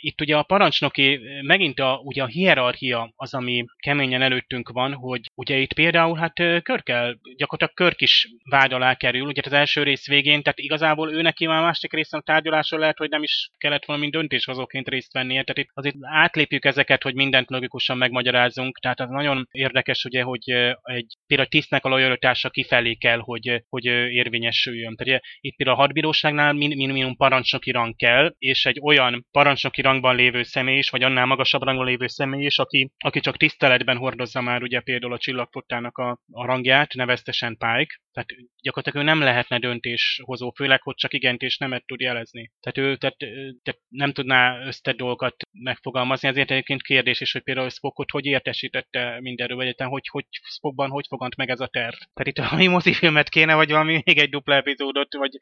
itt ugye a parancsnoki, megint a, ugye a hierarchia az, ami keményen előttünk van, hogy ugye itt például hát Kirkkel gyakorlatilag Kirk is vád alá kerül, ugye az első rész végén, tehát igazából ő neki már a másik részen a tárgyalásról lehet, hogy nem is kellett volna, mint döntéshozóként részt vennie, tehát itt azért átlépjük ezeket, hogy mindent logikusan megmagyarázzunk, tehát az nagyon érdekes, ugye, hogy egy például tisztnek a lojalitása kifelé kell, hogy, hogy érvényesüljön. Tehát ugye, itt például a hadbíróságnál min- minimum parancsnoki rang kell, és egy olyan parancsnoki rangban lévő személy is, vagy annál magasabb rangban lévő személy is, aki, aki csak tiszteletben hordozza már ugye például a csillagflottának a, a rangját, neveztesen Pike, tehát gyakorlatilag ő nem lehetne döntéshozó, főleg, hogy csak igent és nemet tud jelezni. Tehát ő tehát, tehát nem tudná összetett dolgokat megfogalmazni, ezért egyébként kérdés is, hogy például Spockot hogy értesítette mindenről, vagy egyáltalán, hogy, hogy Spockban hogy fogant meg ez a terv. Tehát itt valami mozifilmet kéne, vagy valami még egy dupla epizódot, vagy,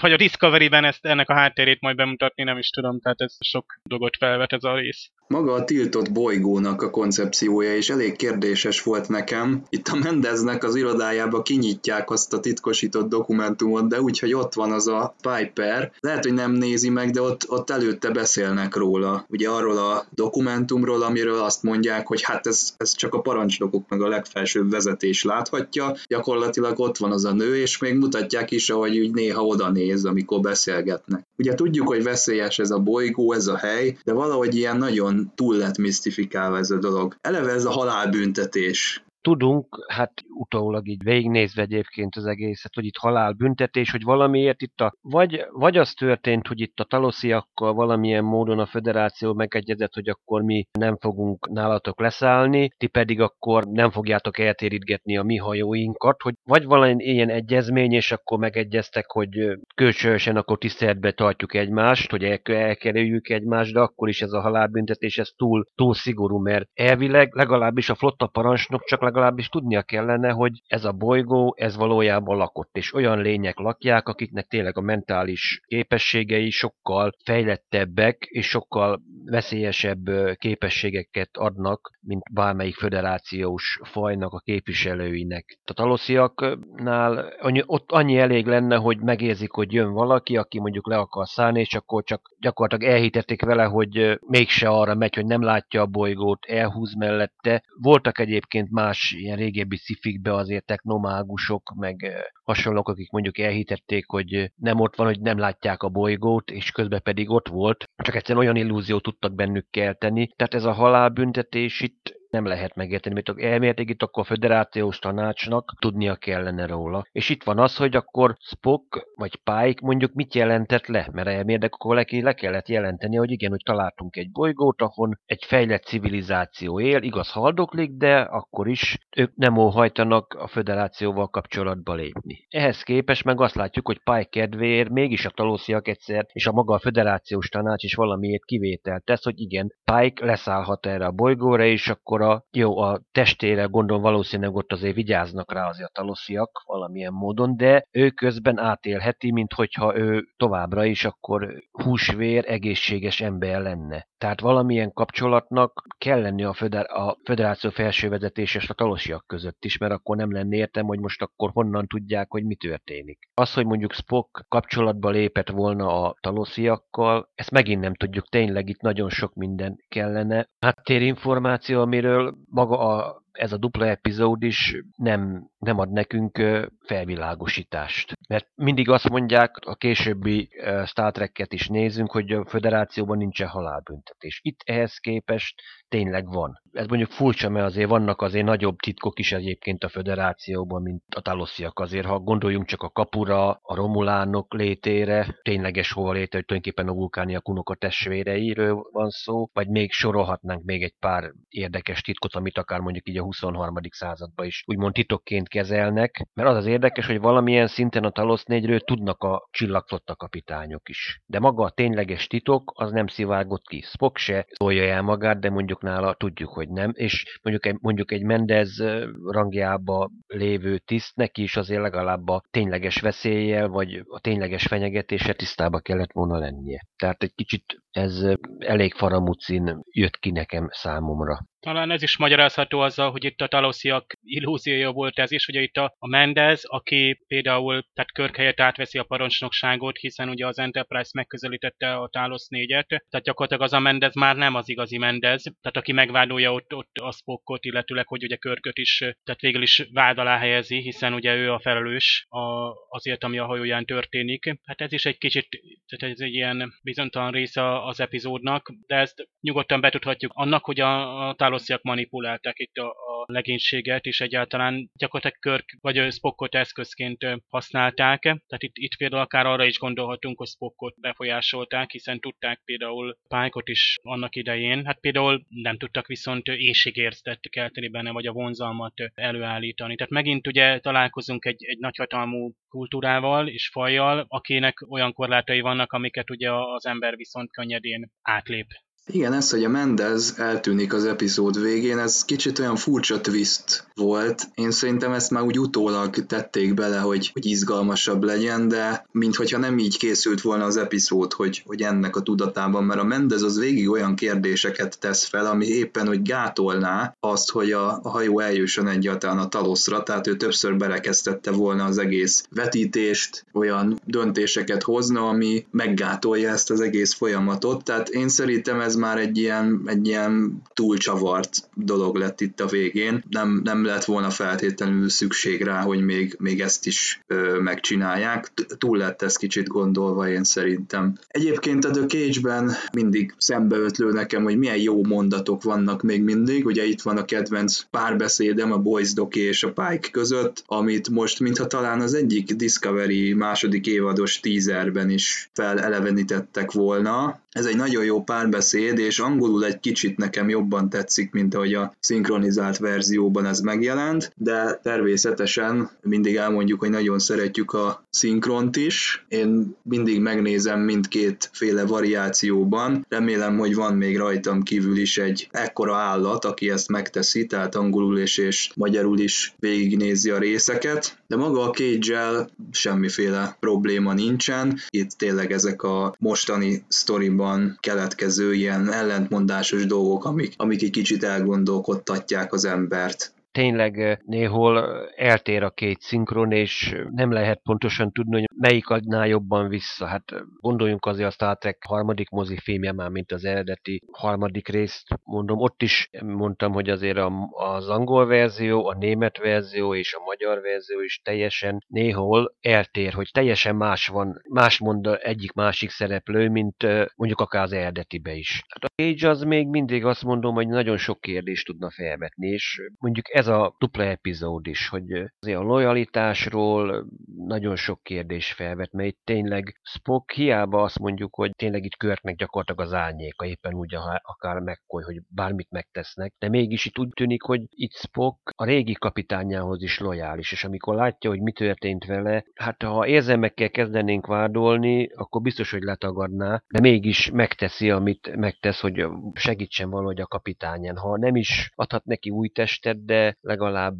vagy a Discovery-ben ezt, ennek a háttérét majd bemutatni, nem is tudom, tehát ez sok dolgot felvet ez a rész. Maga a tiltott bolygónak a koncepciója is elég kérdéses volt nekem. Itt a Mendeznek az irodájába kinyitják azt a titkosított dokumentumot, de úgyhogy ott van az a Piper. Lehet, hogy nem nézi meg, de ott, ott előtte beszélnek róla. Ugye arról a dokumentumról, amiről azt mondják, hogy hát ez, ez csak a parancsnokok meg a legfelsőbb vezetés láthatja. Gyakorlatilag ott van az a nő, és még mutatják is, ahogy úgy néha oda néz, amikor beszélgetnek. Ugye tudjuk, hogy veszélyes ez a bolygó, ez a hely, de valahogy ilyen nagyon túl lett misztifikálva ez a dolog. Eleve ez a halálbüntetés. Tudunk, hát utólag így végignézve egyébként az egészet, hogy itt halálbüntetés, hogy valamiért itt a, vagy, vagy az történt, hogy itt a talosziakkal valamilyen módon a föderáció megegyezett, hogy akkor mi nem fogunk nálatok leszállni, ti pedig akkor nem fogjátok eltérítgetni a mi hajóinkat, hogy vagy valamilyen ilyen egyezmény, és akkor megegyeztek, hogy kölcsönösen akkor tiszteletbe tartjuk egymást, hogy el- elkerüljük egymást, de akkor is ez a halálbüntetés, ez túl, túl szigorú, mert elvileg legalábbis a flotta parancsnok csak legalábbis tudnia kellene, hogy ez a bolygó, ez valójában lakott, és olyan lények lakják, akiknek tényleg a mentális képességei sokkal fejlettebbek, és sokkal veszélyesebb képességeket adnak, mint bármelyik föderációs fajnak a képviselőinek. A talosziaknál ott annyi elég lenne, hogy megérzik, hogy jön valaki, aki mondjuk le akar szállni, és akkor csak gyakorlatilag elhitették vele, hogy mégse arra megy, hogy nem látja a bolygót, elhúz mellette. Voltak egyébként más ilyen régebbi szifikbe azért technomágusok, meg hasonlók, akik mondjuk elhitették, hogy nem ott van, hogy nem látják a bolygót, és közben pedig ott volt, csak egyszerűen olyan illúziót tudtak bennük kelteni. Tehát ez a halálbüntetés itt nem lehet megérteni, mert elmérték itt akkor a föderációs tanácsnak tudnia kellene róla. És itt van az, hogy akkor Spock vagy Pike mondjuk mit jelentett le, mert elmértek, akkor neki le kellett jelenteni, hogy igen, hogy találtunk egy bolygót, ahol egy fejlett civilizáció él, igaz haldoklik, de akkor is ők nem óhajtanak a föderációval kapcsolatba lépni. Ehhez képest meg azt látjuk, hogy Pike kedvéért mégis a talosziak egyszer, és a maga a föderációs tanács is valamiért kivételt tesz, hogy igen, Pike leszállhat erre a bolygóra, és akkor A, jó, a testére gondolom valószínűleg ott azért vigyáznak rá azért a talosziak valamilyen módon, de ő közben átélheti, minthogyha ő továbbra is akkor húsvér, egészséges ember lenne. Tehát valamilyen kapcsolatnak kell lenni a, föder- a föderáció felsővezetés és a talosziak között is, mert akkor nem lenne értem, hogy most akkor honnan tudják, hogy mi történik. Az, hogy mondjuk Spock kapcsolatba lépett volna a talosziakkal, ezt megint nem tudjuk, tényleg itt nagyon sok minden kellene. Háttérinformáció, amiről maga a, ez a dupla epizód is nem, nem ad nekünk felvilágosítást. Mert mindig azt mondják, a későbbi Star Trek-et is nézünk, hogy a föderációban nincsen halálbüntetés. Itt ehhez képest tényleg van. Ez mondjuk furcsa, mert azért vannak azért nagyobb titkok is egyébként a föderációban, mint a talosziak. Azért, ha gondoljunk csak a kapura, a romulánok létére, tényleges hova léte, hogy tulajdonképpen a vulkániak unokatestvéreiről van szó, vagy még sorolhatnánk még egy pár érdekes titkot, amit akár mondjuk így a huszonharmadik században is úgymond titokként kezelnek, mert az az érdekes, hogy valamilyen szinten a Talos négyről tudnak a csillagflotta kapitányok is. De maga a tényleges titok, az nem szivárgott ki. Spock se szólja el magát, de mondjuk nála tudjuk, hogy nem, és mondjuk egy, mondjuk egy Mendez rangjába lévő tiszt, neki is azért legalább a tényleges veszéllyel, vagy a tényleges fenyegetése tisztába kellett volna lennie. Tehát egy kicsit ez elég faramúcin jött ki nekem számomra. Talán ez is magyarázható azzal, hogy itt a talosziak illúziója volt ez is, hogy itt a Mendez, aki például, tehát Kirk helyett átveszi a parancsnokságot, hiszen ugye az Enterprise megközelítette a Talos négyet, tehát gyakorlatilag az a Mendez már nem az igazi Mendez, tehát aki megvádolja ott, ott a Spockot, illetőleg, hogy ugye Kirköt is, tehát végül is vád alá helyezi, hiszen ugye ő a felelős a, azért, ami a hajóján történik. Hát ez is egy kicsit, tehát ez egy ilyen bizonytalan része az epizódnak, de ezt nyugodtan betudhatjuk annak, hogy a, a talosziak manipulálták itt a, a legénységet, és egyáltalán gyakorlatilag Kirk vagy Spockot eszközként használták. Tehát itt, itt például akár arra is gondolhatunk, hogy Spockot befolyásolták, hiszen tudták például Pike-ot is annak idején. Hát például nem tudtak viszont éhségérztet kelteni benne, vagy a vonzalmat előállítani. Tehát megint ugye találkozunk egy, egy nagyhatalmú kultúrával és fajjal, akinek olyan korlátai vannak, amiket ugye az ember viszont könnyedén átlép. Igen, ez, hogy a Mendez eltűnik az epizód végén, ez kicsit olyan furcsa twist volt. Én szerintem ezt már úgy utólag tették bele, hogy, hogy izgalmasabb legyen, de minthogyha nem így készült volna az epizód, hogy, hogy ennek a tudatában, mert a Mendez az végig olyan kérdéseket tesz fel, ami éppen, hogy gátolná azt, hogy a, a hajó eljusson egyáltalán a Taloszra, tehát ő többször berekeztette volna az egész vetítést, olyan döntéseket hozna, ami meggátolja ezt az egész folyamatot. Tehát én szerintem ez már egy ilyen, egy ilyen túlcsavart dolog lett itt a végén. Nem, nem lett volna feltétlenül szükség rá, hogy még, még ezt is ö, megcsinálják. Túl lett ez kicsit gondolva, én szerintem. Egyébként a The Cage-ben mindig szembeötlő nekem, hogy milyen jó mondatok vannak még mindig. Ugye itt van a kedvenc párbeszédem a Boys Doki és a Pike között, amit most, mintha talán az egyik Discovery második évados teaserben is felelevenítettek volna. Ez egy nagyon jó párbeszéd, és angolul egy kicsit nekem jobban tetszik, mint ahogy a szinkronizált verzióban ez megjelent, de természetesen mindig elmondjuk, hogy nagyon szeretjük a szinkront is. Én mindig megnézem mindkétféle variációban. Remélem, hogy van még rajtam kívül is egy ekkora állat, aki ezt megteszi, tehát angolul és, és magyarul is végignézi a részeket, de maga a Cage-el semmiféle probléma nincsen. Itt tényleg ezek a mostani sztoriban keletkező ilyen ellentmondásos dolgok, amik, amik egy kicsit elgondolkodtatják az embert. Tényleg néhol eltér a két szinkron, és nem lehet pontosan tudni, hogy melyik adná jobban vissza. Hát gondoljunk azért a Star Trek harmadik mozifilmje már, mint az eredeti harmadik részt mondom. Ott is mondtam, hogy azért az angol verzió, a német verzió és a magyar verzió is teljesen néhol eltér, hogy teljesen más van, más mond egyik-másik szereplő, mint mondjuk akár az eredetibe is. Hát a Cage az még mindig azt mondom, hogy nagyon sok kérdést tudna felvetni, és mondjuk ez a dupla epizód is, hogy azért a lojalitásról nagyon sok kérdés felvet, mert itt tényleg Spock hiába azt mondjuk, hogy tényleg itt Kirknek gyakorlatilag az árnyéka, éppen úgy akár McCoy, hogy bármit megtesznek, de mégis itt úgy tűnik, hogy itt Spock a régi kapitányához is lojális, és amikor látja, hogy mi történt vele, hát ha érzelmekkel kezdenénk vádolni, akkor biztos, hogy letagadná, de mégis megteszi, amit megtesz, hogy segítsen valahogy a kapitányán. Ha nem is adhat neki új testet, de legalább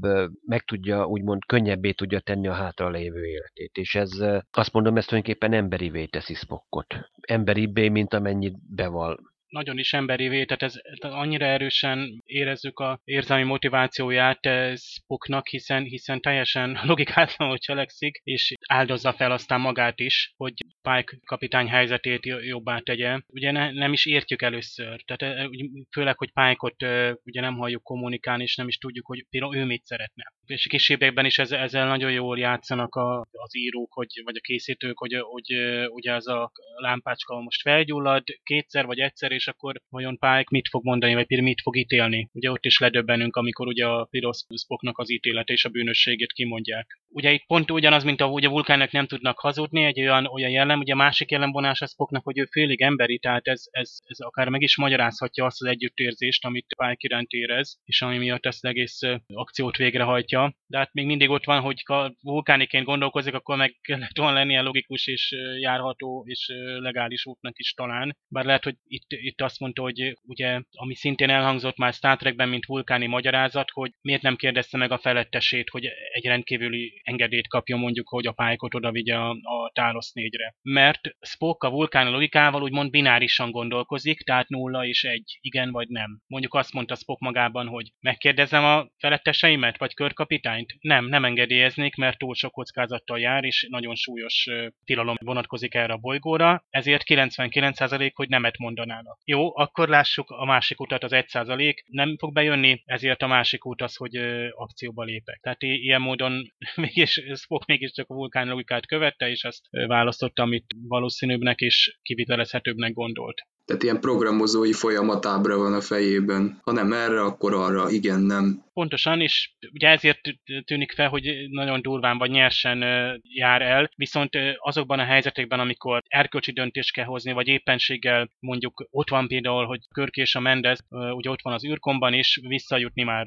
meg tudja, úgymond könnyebbé tudja tenni a hátra lévő életét. És ez, azt mondom, ez tulajdonképpen emberivé teszi Spockot. Emberibbé, mint amennyit beval. Nagyon is emberivé, tehát ez annyira erősen érezzük a érzelmi motivációját Spocknak, hiszen, hiszen teljesen logikátlanul cselekszik, és áldozza fel aztán magát is, hogy Pike kapitány helyzetét jobbá tegye. Ugye ne, nem is értjük először, tehát főleg, hogy Pike-ot ugye nem halljuk kommunikálni, és nem is tudjuk, hogy például ő mit szeretne. És a kísérletekben is ezzel, ezzel nagyon jól játszanak a, az írók, hogy, vagy a készítők, hogy, hogy ugye az a lámpácska most felgyullad kétszer vagy egyszer, és akkor vajon Pike mit fog mondani, vagy például mit fog ítélni. Ugye ott is ledöbbenünk, amikor ugye a piros Spocknak az ítélet és a bűnösségét kimondják. Ugye itt pont ugyanaz, mint a, ugye a vulkánnak nem tudnak hazudni, egy olyan, olyan jellem, ugye a másik jellemvonás a Spocknak, hogy ő félig emberi, tehát ez, ez, ez akár meg is magyarázhatja azt az együttérzést, amit Pike iránt érez, és ami miatt ezt egész akciót végrehajtja. De hát még mindig ott van, hogy ha vulkániként gondolkozik, akkor meg kellett volna lennie logikus és járható és legális útnak is talán. Bár lehet, hogy itt, itt azt mondta, hogy ugye, ami szintén elhangzott már Star Trekben, mint vulkáni magyarázat, hogy miért nem kérdezte meg a felettesét, hogy egy rendkívüli engedélyt kapjon, mondjuk, hogy a Pike-ot oda vigye a, a Talos négyre. Mert Spock a vulkáni logikával úgymond binárisan gondolkozik, tehát nulla és egy, igen vagy nem. Mondjuk azt mondta Spock magában, hogy megkérdezem a feletteseimet, vagy körkapitányt? Nem, nem engedélyeznék, mert túl sok kockázattal jár, és nagyon súlyos uh, tilalom vonatkozik erre a bolygóra, ezért kilencvenkilenc százalék, hogy nemet mondanának. Jó, akkor lássuk a másik utat, az egy százalék nem fog bejönni, ezért a másik út az, hogy ö, akcióba lépek. Tehát i- ilyen módon mégis Spock mégiscsak a vulkán logikát követte, és ezt ö, választotta, amit valószínűbbnek és kivitelezhetőbbnek gondolt. Tehát ilyen programozói folyamatábra van a fejében. Ha nem erre, akkor arra, igen, nem. Pontosan, és ugye ezért tűnik fel, hogy nagyon durván vagy nyersen jár el, viszont azokban a helyzetekben, amikor erkölcsi döntést kell hozni, vagy éppenséggel mondjuk ott van például, hogy Kirk és a Mendez, ugye ott van az űrkomban, és visszajutni már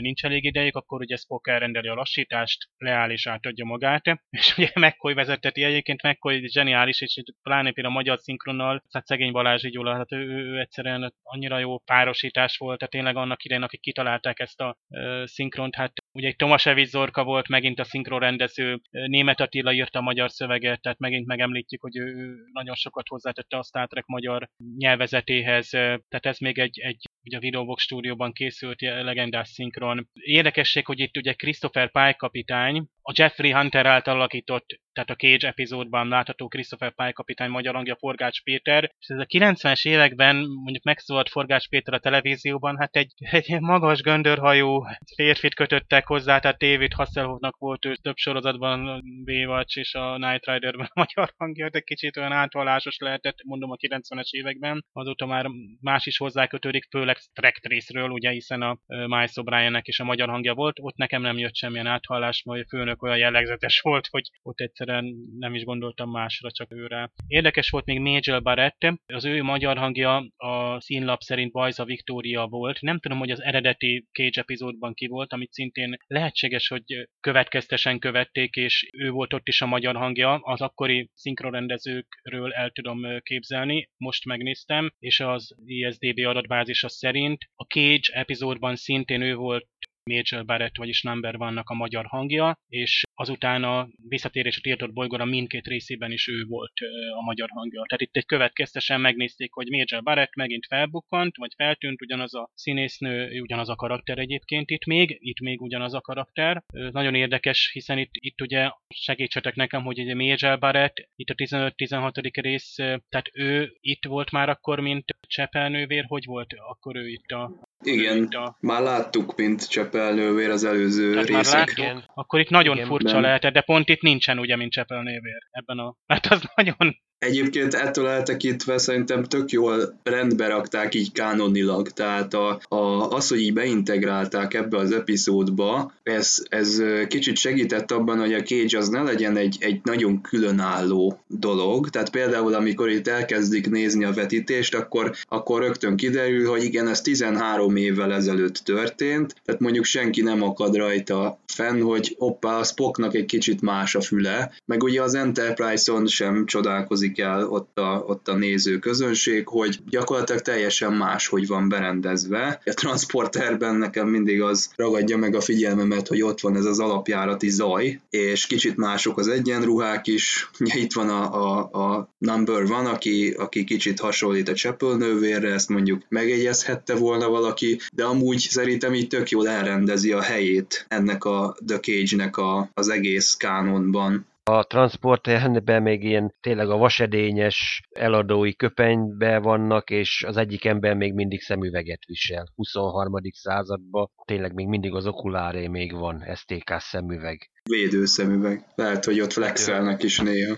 nincs elég idejük, akkor ugye Spock elrendeli a lassítást, leáll és átadja magát, és ugye McCoy vezeteti, egyébként McCoy zseniális, és pláne például a magyar szinkronnal, hát szegény Balázs így Gyula, hát ő, ő egyszerűen annyira jó párosítás volt, tehát tényleg annak idején, akik kitalálták ezt a ö, szinkront, hát ugye egy Tomas Evics Zorka volt megint a szinkronrendező, Németh Attila írta a magyar szöveget, tehát megint megemlítjük, hogy ő nagyon sokat hozzátette a Star Trek magyar nyelvezetéhez, tehát ez még egy, egy ugye a Videobox stúdióban készült legendás szinkron. Érdekesség, hogy itt ugye Christopher Pike kapitány, a Jeffrey Hunter által alakított, tehát a Cage epizódban látható Christopher Pike kapitány magyar hangja Forgács Péter, és ez a kilencvenes években mondjuk megszólalt Forgács Péter a televízióban, hát egy, egy magas göndörhajú férfit kötöttek hozzá, tehát David Hasselhoffnak volt ő több sorozatban, a Baywatch és a Knight Riderben a magyar hangja, de kicsit olyan átvalásos lehetett, mondom, a kilencvenes években, azóta már más is hozzákötődik, főleg Trek részről, ugye, hiszen a Miles O'Briennek is a magyar hangja volt, ott nekem nem jött semmilyen áthallás, majd a főnök olyan jellegzetes volt, hogy ott egyszerűen nem is gondoltam másra, csak őre. Érdekes volt még Majel Barrett, az ő magyar hangja a színlap szerint Bajza Viktória volt, nem tudom, hogy az eredeti Cage epizódban ki volt, amit szintén lehetséges, hogy következtesen követték, és ő volt ott is a magyar hangja, az akkori szinkronrendezőkről el tudom képzelni, most megnéztem, és az I S D B adatbázisa szerint a Cage epizódban szintén ő volt Majel Barrett, vagyis Number One-nak a magyar hangja, és azután a Visszatérés a Tiltott Bolygóra mindkét részében is ő volt a magyar hangja. Tehát itt egy következtesen megnézték, hogy Majel Barrett megint felbukkant, vagy feltűnt, ugyanaz a színésznő, ugyanaz a karakter egyébként itt még, itt még ugyanaz a karakter. Nagyon érdekes, hiszen itt, itt ugye segítsetek nekem, hogy ugye Majel Barrett, itt a tizenöt-tizenhatodik rész, tehát ő itt volt már akkor, mint Csepelnővér, hogy volt akkor ő itt a... Igen, a... már láttuk, mint Csepelnővér az előző tehát részek. Akkor itt nagyon igen, furcsa nem lehetett, de pont itt nincsen ugye, mint Csepelnővér ebben a... Hát az nagyon... Egyébként ettől eltekintve szerintem tök jól rendbe rakták így kánonilag, tehát a, a, az, hogy így beintegrálták ebbe az epizódba, ez, ez kicsit segített abban, hogy a Cage az ne legyen egy, egy nagyon különálló dolog, tehát például amikor itt elkezdik nézni a vetítést, akkor, akkor rögtön kiderül, hogy igen, ez tizenhárom évvel ezelőtt történt, tehát mondjuk senki nem akad rajta fenn, hogy hoppá, a Spocknak egy kicsit más a füle, meg ugye az Enterprise-on sem csodálkozik el ott a, ott a nézőközönség, hogy gyakorlatilag teljesen más, hogy van berendezve. A transporterben nekem mindig az ragadja meg a figyelmemet, hogy ott van ez az alapjárati zaj, és kicsit mások az egyenruhák is. Itt van a, a, a Number One, aki, aki kicsit hasonlít a Csepelnővérre, ezt mondjuk megjegyezhette volna valaki, de amúgy szerintem így tök jól elrendezi a helyét ennek a The Cage-nek a, az egész kánonban. A transporterben még ilyen tényleg a vasedényes eladói köpenyben vannak, és az egyik ember még mindig szemüveget visel. huszonharmadik században tényleg még mindig az okuláré még van, es té ká szemüveg. Védőszemüveg. Lehet, hogy ott flexelnek is néha.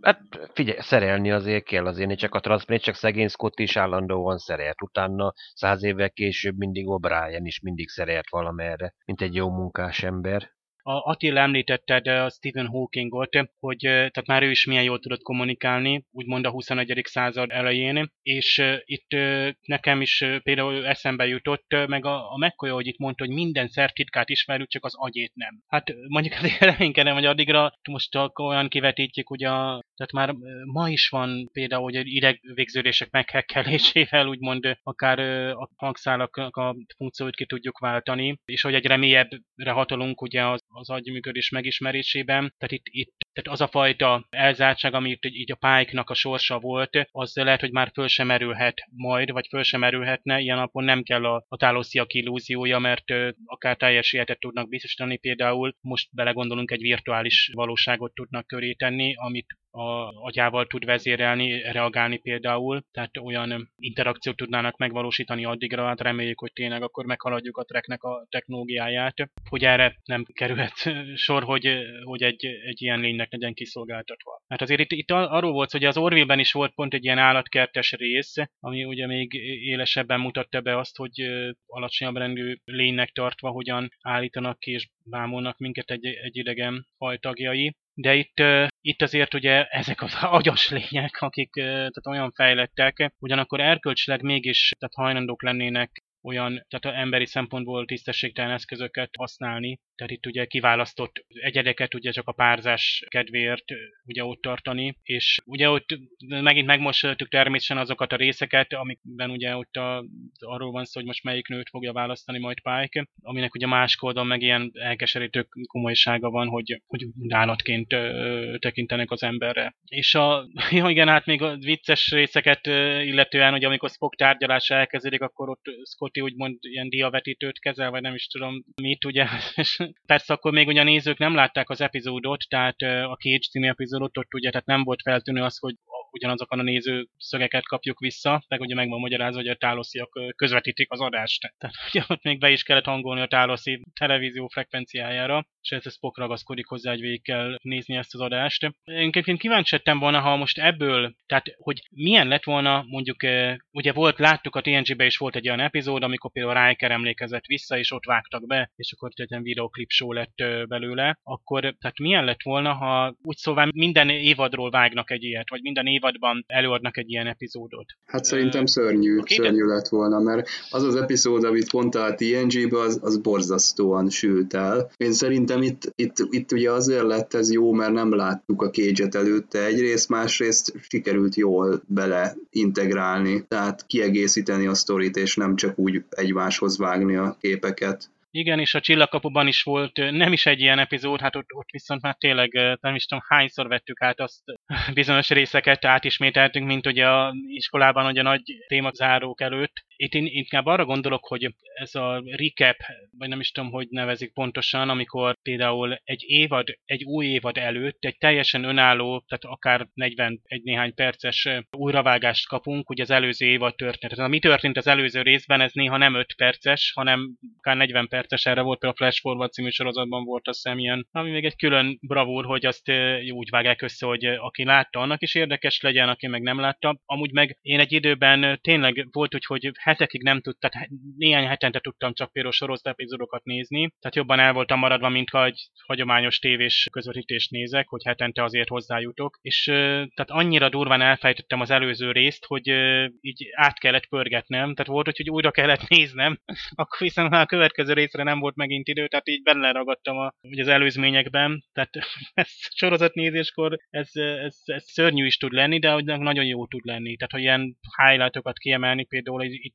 Hát figyelj, szerelni azért kell azért, csak a transzplét, csak szegény Scott is állandóan szerelt. Utána száz évvel később mindig O'Brien is mindig szerelt valamerre, mint egy jó munkás ember. A Attila említette de a Stephen Hawkingot, hogy tehát már ő is milyen jól tudott kommunikálni, úgymond a huszonegyedik század elején, és itt nekem is például eszembe jutott, meg a, a McCoy, hogy itt mondta, hogy minden szertitkát ismerjük, csak az agyét nem. Hát mondjuk azért reménykedem, hogy addigra most olyan kivetítjük, ugye, tehát már ma is van például, hogy idegvégződések meghekkelésével, úgymond akár a hangszálak a funkcióit ki tudjuk váltani, és hogy egyre mélyebbre hatolunk ugye az az agyműködés megismerésében, tehát itt, itt tehát az a fajta elzártság, ami itt így a Pike-nak a sorsa volt, az lehet, hogy már föl sem erülhet majd, vagy föl sem erülhetne, ilyen napon nem kell a, a Talosiak illúziója, mert ö, akár teljes életet tudnak biztosítani, például most belegondolunk, egy virtuális valóságot tudnak köré tenni, amit a agyával tud vezérelni, reagálni például, tehát olyan interakciót tudnának megvalósítani addigra, hát reméljük, hogy tényleg akkor meghaladjuk a Treknek a technológiáját, hogy erre nem kerülhet sor, hogy, hogy egy, egy ilyen lénynek legyen kiszolgáltatva. Hát azért itt, itt arról volt, hogy az Orville-ben is volt pont egy ilyen állatkertes rész, ami ugye még élesebben mutatta be azt, hogy alacsonyabb rendű lénynek tartva hogyan állítanak ki és bámulnak minket egy, egy idegen fajtagjai. De itt, itt azért ugye ezek az agyas lények, akik tehát olyan fejlettek, ugyanakkor erkölcsileg mégis tehát hajlandók lennének olyan, tehát emberi szempontból tisztességtelen eszközöket használni. Tehát itt ugye kiválasztott egyedeket ugye csak a párzás kedvéért ugye ott tartani, és ugye ott megint megmosoltuk természetesen azokat a részeket, amikben ugye ott a, arról van szó, hogy most melyik nőt fogja választani majd Pike, aminek ugye más oldalon meg ilyen elkeserítő komolysága van, hogy, hogy állatként ö, tekintenek az emberre. És a, ja igen, hát még a vicces részeket ö, illetően, hogy amikor Spock tárgyalása elkezdődik, akkor ott Scotty úgymond ilyen diavetítőt kezel, vagy nem is tudom mit, ugye, és meg. Persze akkor még ugye a nézők nem látták az epizódot, tehát a Cage című epizódot, ott ugye tehát nem volt feltűnő az, hogy ugyanazokon a néző szögeket kapjuk vissza, meg ugye meg van magyarázva, hogy a tálosziak közvetítik az adást. Tehát ugye ott még be is kellett hangolni a táloszi televízió frekvenciájára, és ez a Spock ragaszkodik hozzá, hogy végig kell nézni ezt az adást. Én kíváncsi lettem volna, ha most ebből, tehát hogy milyen lett volna, mondjuk, ugye volt, láttuk a té en gé-ben is volt egy olyan epizód, amikor például Riker emlékezett vissza, és ott vágtak be, és akkor egy videoklip show lett belőle, akkor tehát milyen lett volna, ha úgy szóval minden évadról vágnak egy ilyet, vagy minden évadban előadnak egy ilyen epizódot? Hát szerintem szörnyű, okay, szörnyű lett volna, mert az az epizód, amit mondta a té en gé-be, az, az borzasztóan sült el. Én szerintem itt, itt, itt ugye azért lett ez jó, mert nem láttuk a Cage-et előtte egyrészt, másrészt sikerült jól bele integrálni, tehát kiegészíteni a sztorit, és nem csak úgy egymáshoz vágni a képeket. Igen, és a Csillagkapuban is volt, nem is egy ilyen epizód, hát ott, ott viszont már tényleg nem is tudom hányszor vettük át azt, bizonyos részeket átismételtünk, mint ugye a iskolában ugye a nagy témazárók előtt. Itt én inkább arra gondolok, hogy ez a recap, vagy nem is tudom, hogy nevezik pontosan, amikor például egy évad, egy új évad előtt egy teljesen önálló, tehát akár negyvenegy néhány perces újravágást kapunk, ugye az előző évad történet. Tehát, mi történt az előző részben, ez néha nem öt perces, hanem akár negyven perces, erre volt például a Flash Forward című sorozatban volt a szemjen, ami még egy külön bravúr, hogy azt úgy vágják össze, hogy aki látta, annak is érdekes legyen, aki meg nem látta. Amúgy meg én egy időben tényleg volt úgy, hogy hetekig nem tudtam, tehát néhány hetente tudtam csak például sorozat epizódokat nézni, tehát jobban el voltam maradva, mint ha egy hagyományos tévés közvetítést nézek, hogy hetente azért hozzájutok, és tehát annyira durván elfejtettem az előző részt, hogy így át kellett pörgetnem, tehát volt, hogy újra kellett néznem, akkor viszont a következő részre nem volt megint idő, tehát így beleragadtam a, az előzményekben, tehát ez sorozatnézéskor ez, ez, ez szörnyű is tud lenni, de nagyon jó tud lenni, tehát hogy ilyen highlightokat kiemelni például itt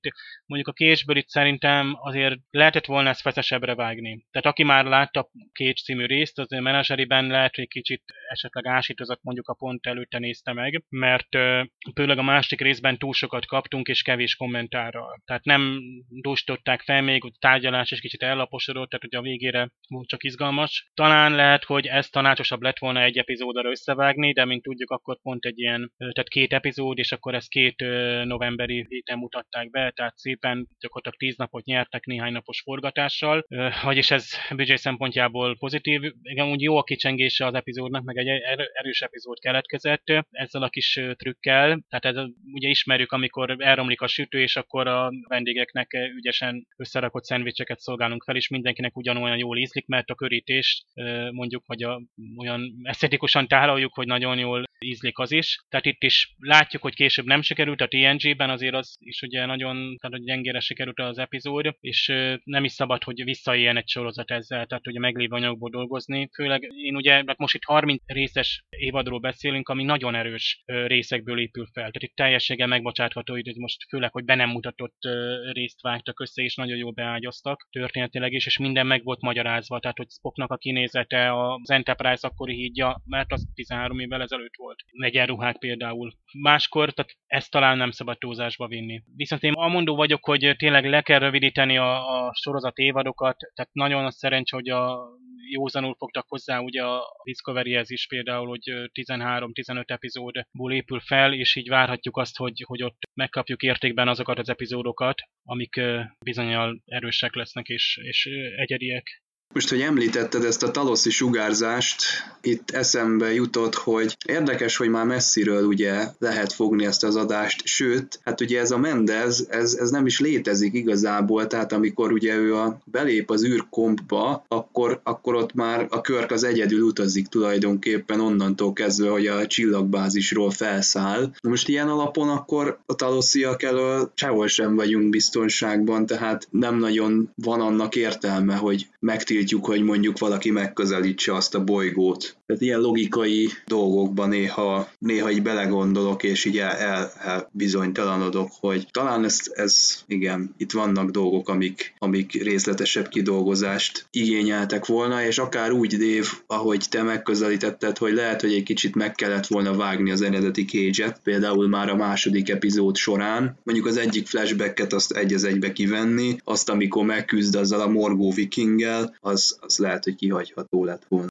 mondjuk a Cage-ből itt szerintem azért lehetett volna ezt feszesebbre vágni. Tehát aki már látta a Cage című részt, az menedzseriben lehet, hogy kicsit esetleg ásítozott mondjuk a pont előtte nézte meg, mert főleg a másik részben túl sokat kaptunk és kevés kommentárral. Tehát nem dústották fel még, a tárgyalás is kicsit ellaposodott, tehát ugye a végére volt csak izgalmas. Talán lehet, hogy ez tanácsosabb lett volna egy epizódra összevágni, de mint tudjuk, akkor pont egy ilyen, tehát két epizód, és akkor ezt két novemberi héten mutatták be, tehát szépen gyakorlatilag tíz napot nyertek néhány napos forgatással, vagyis ez büdzsé szempontjából pozitív. Igen, úgy jó a kicsengése az epizódnak, meg egy erős epizód keletkezett ezzel a kis trükkel, tehát ez, ugye ismerjük, amikor elromlik a sütő, és akkor a vendégeknek ügyesen összerakott szendvicseket szolgálunk fel, és mindenkinek ugyanolyan jól ízlik, mert a körítés mondjuk, vagy a, olyan esztetikusan tálaljuk, hogy nagyon jól ízlik az is. Tehát itt is látjuk, hogy később nem sikerült, a té en gé-ben azért az is ugye nagyon, tehát gyengére sikerült az epizód, és nem is szabad, hogy visszaéljen egy sorozat ezzel, tehát ugye meglévő anyagból dolgozni. Főleg én ugye, mert most itt harminc részes évadról beszélünk, ami nagyon erős részekből épül fel. Tehát itt teljességgel megbocsátható, hogy most főleg, hogy be nem mutatott részt vágtak össze, és nagyon jól beágyaztak történetileg is, és minden meg volt magyarázva, tehát hogy Spocknak a kinézete, az Enterprise akkori hídja, mert az tizenhárom évvel ezelőtt volt. Egyenruhák például. Máskor, tehát ezt talán nem szabad túlzásba vinni. Viszont én amondó vagyok, hogy tényleg le kell rövidíteni a, a sorozat évadokat, tehát nagyon a szerencsé, hogy a józanul fogtak hozzá, ugye a Discoveryhez is például, hogy tizenhárom-tizenöt epizódból épül fel, és így várhatjuk azt, hogy, hogy ott megkapjuk értékben azokat az epizódokat, amik bizonnyal erősek lesznek és, és egyediek. Most, hogy említetted ezt a taloszi sugárzást, itt eszembe jutott, hogy érdekes, hogy már messziről ugye lehet fogni ezt az adást, sőt, hát ugye ez a Mendez, ez, ez nem is létezik igazából, tehát amikor ugye ő a, belép az űrkompba, akkor, akkor ott már a Kirk az egyedül utazik tulajdonképpen onnantól kezdve, hogy a csillagbázisról felszáll. Na most ilyen alapon akkor a talosziak elől sehol sem vagyunk biztonságban, tehát nem nagyon van annak értelme, hogy megtiltjuk, hogy mondjuk valaki megközelítse azt a bolygót. Tehát ilyen logikai dolgokban néha, néha így belegondolok, és így el, el, el bizonytalanodok, hogy talán ez, ez, igen, itt vannak dolgok, amik, amik részletesebb kidolgozást igényeltek volna, és akár úgy, Dév, ahogy te megközelítetted, hogy lehet, hogy egy kicsit meg kellett volna vágni az eredeti Cage-et, például már a második epizód során, mondjuk az egyik flashbacket azt egy az egybe kivenni, azt amikor megküzd azzal a morgó vikinggel, az, az lehet, hogy kihagyható lett volna.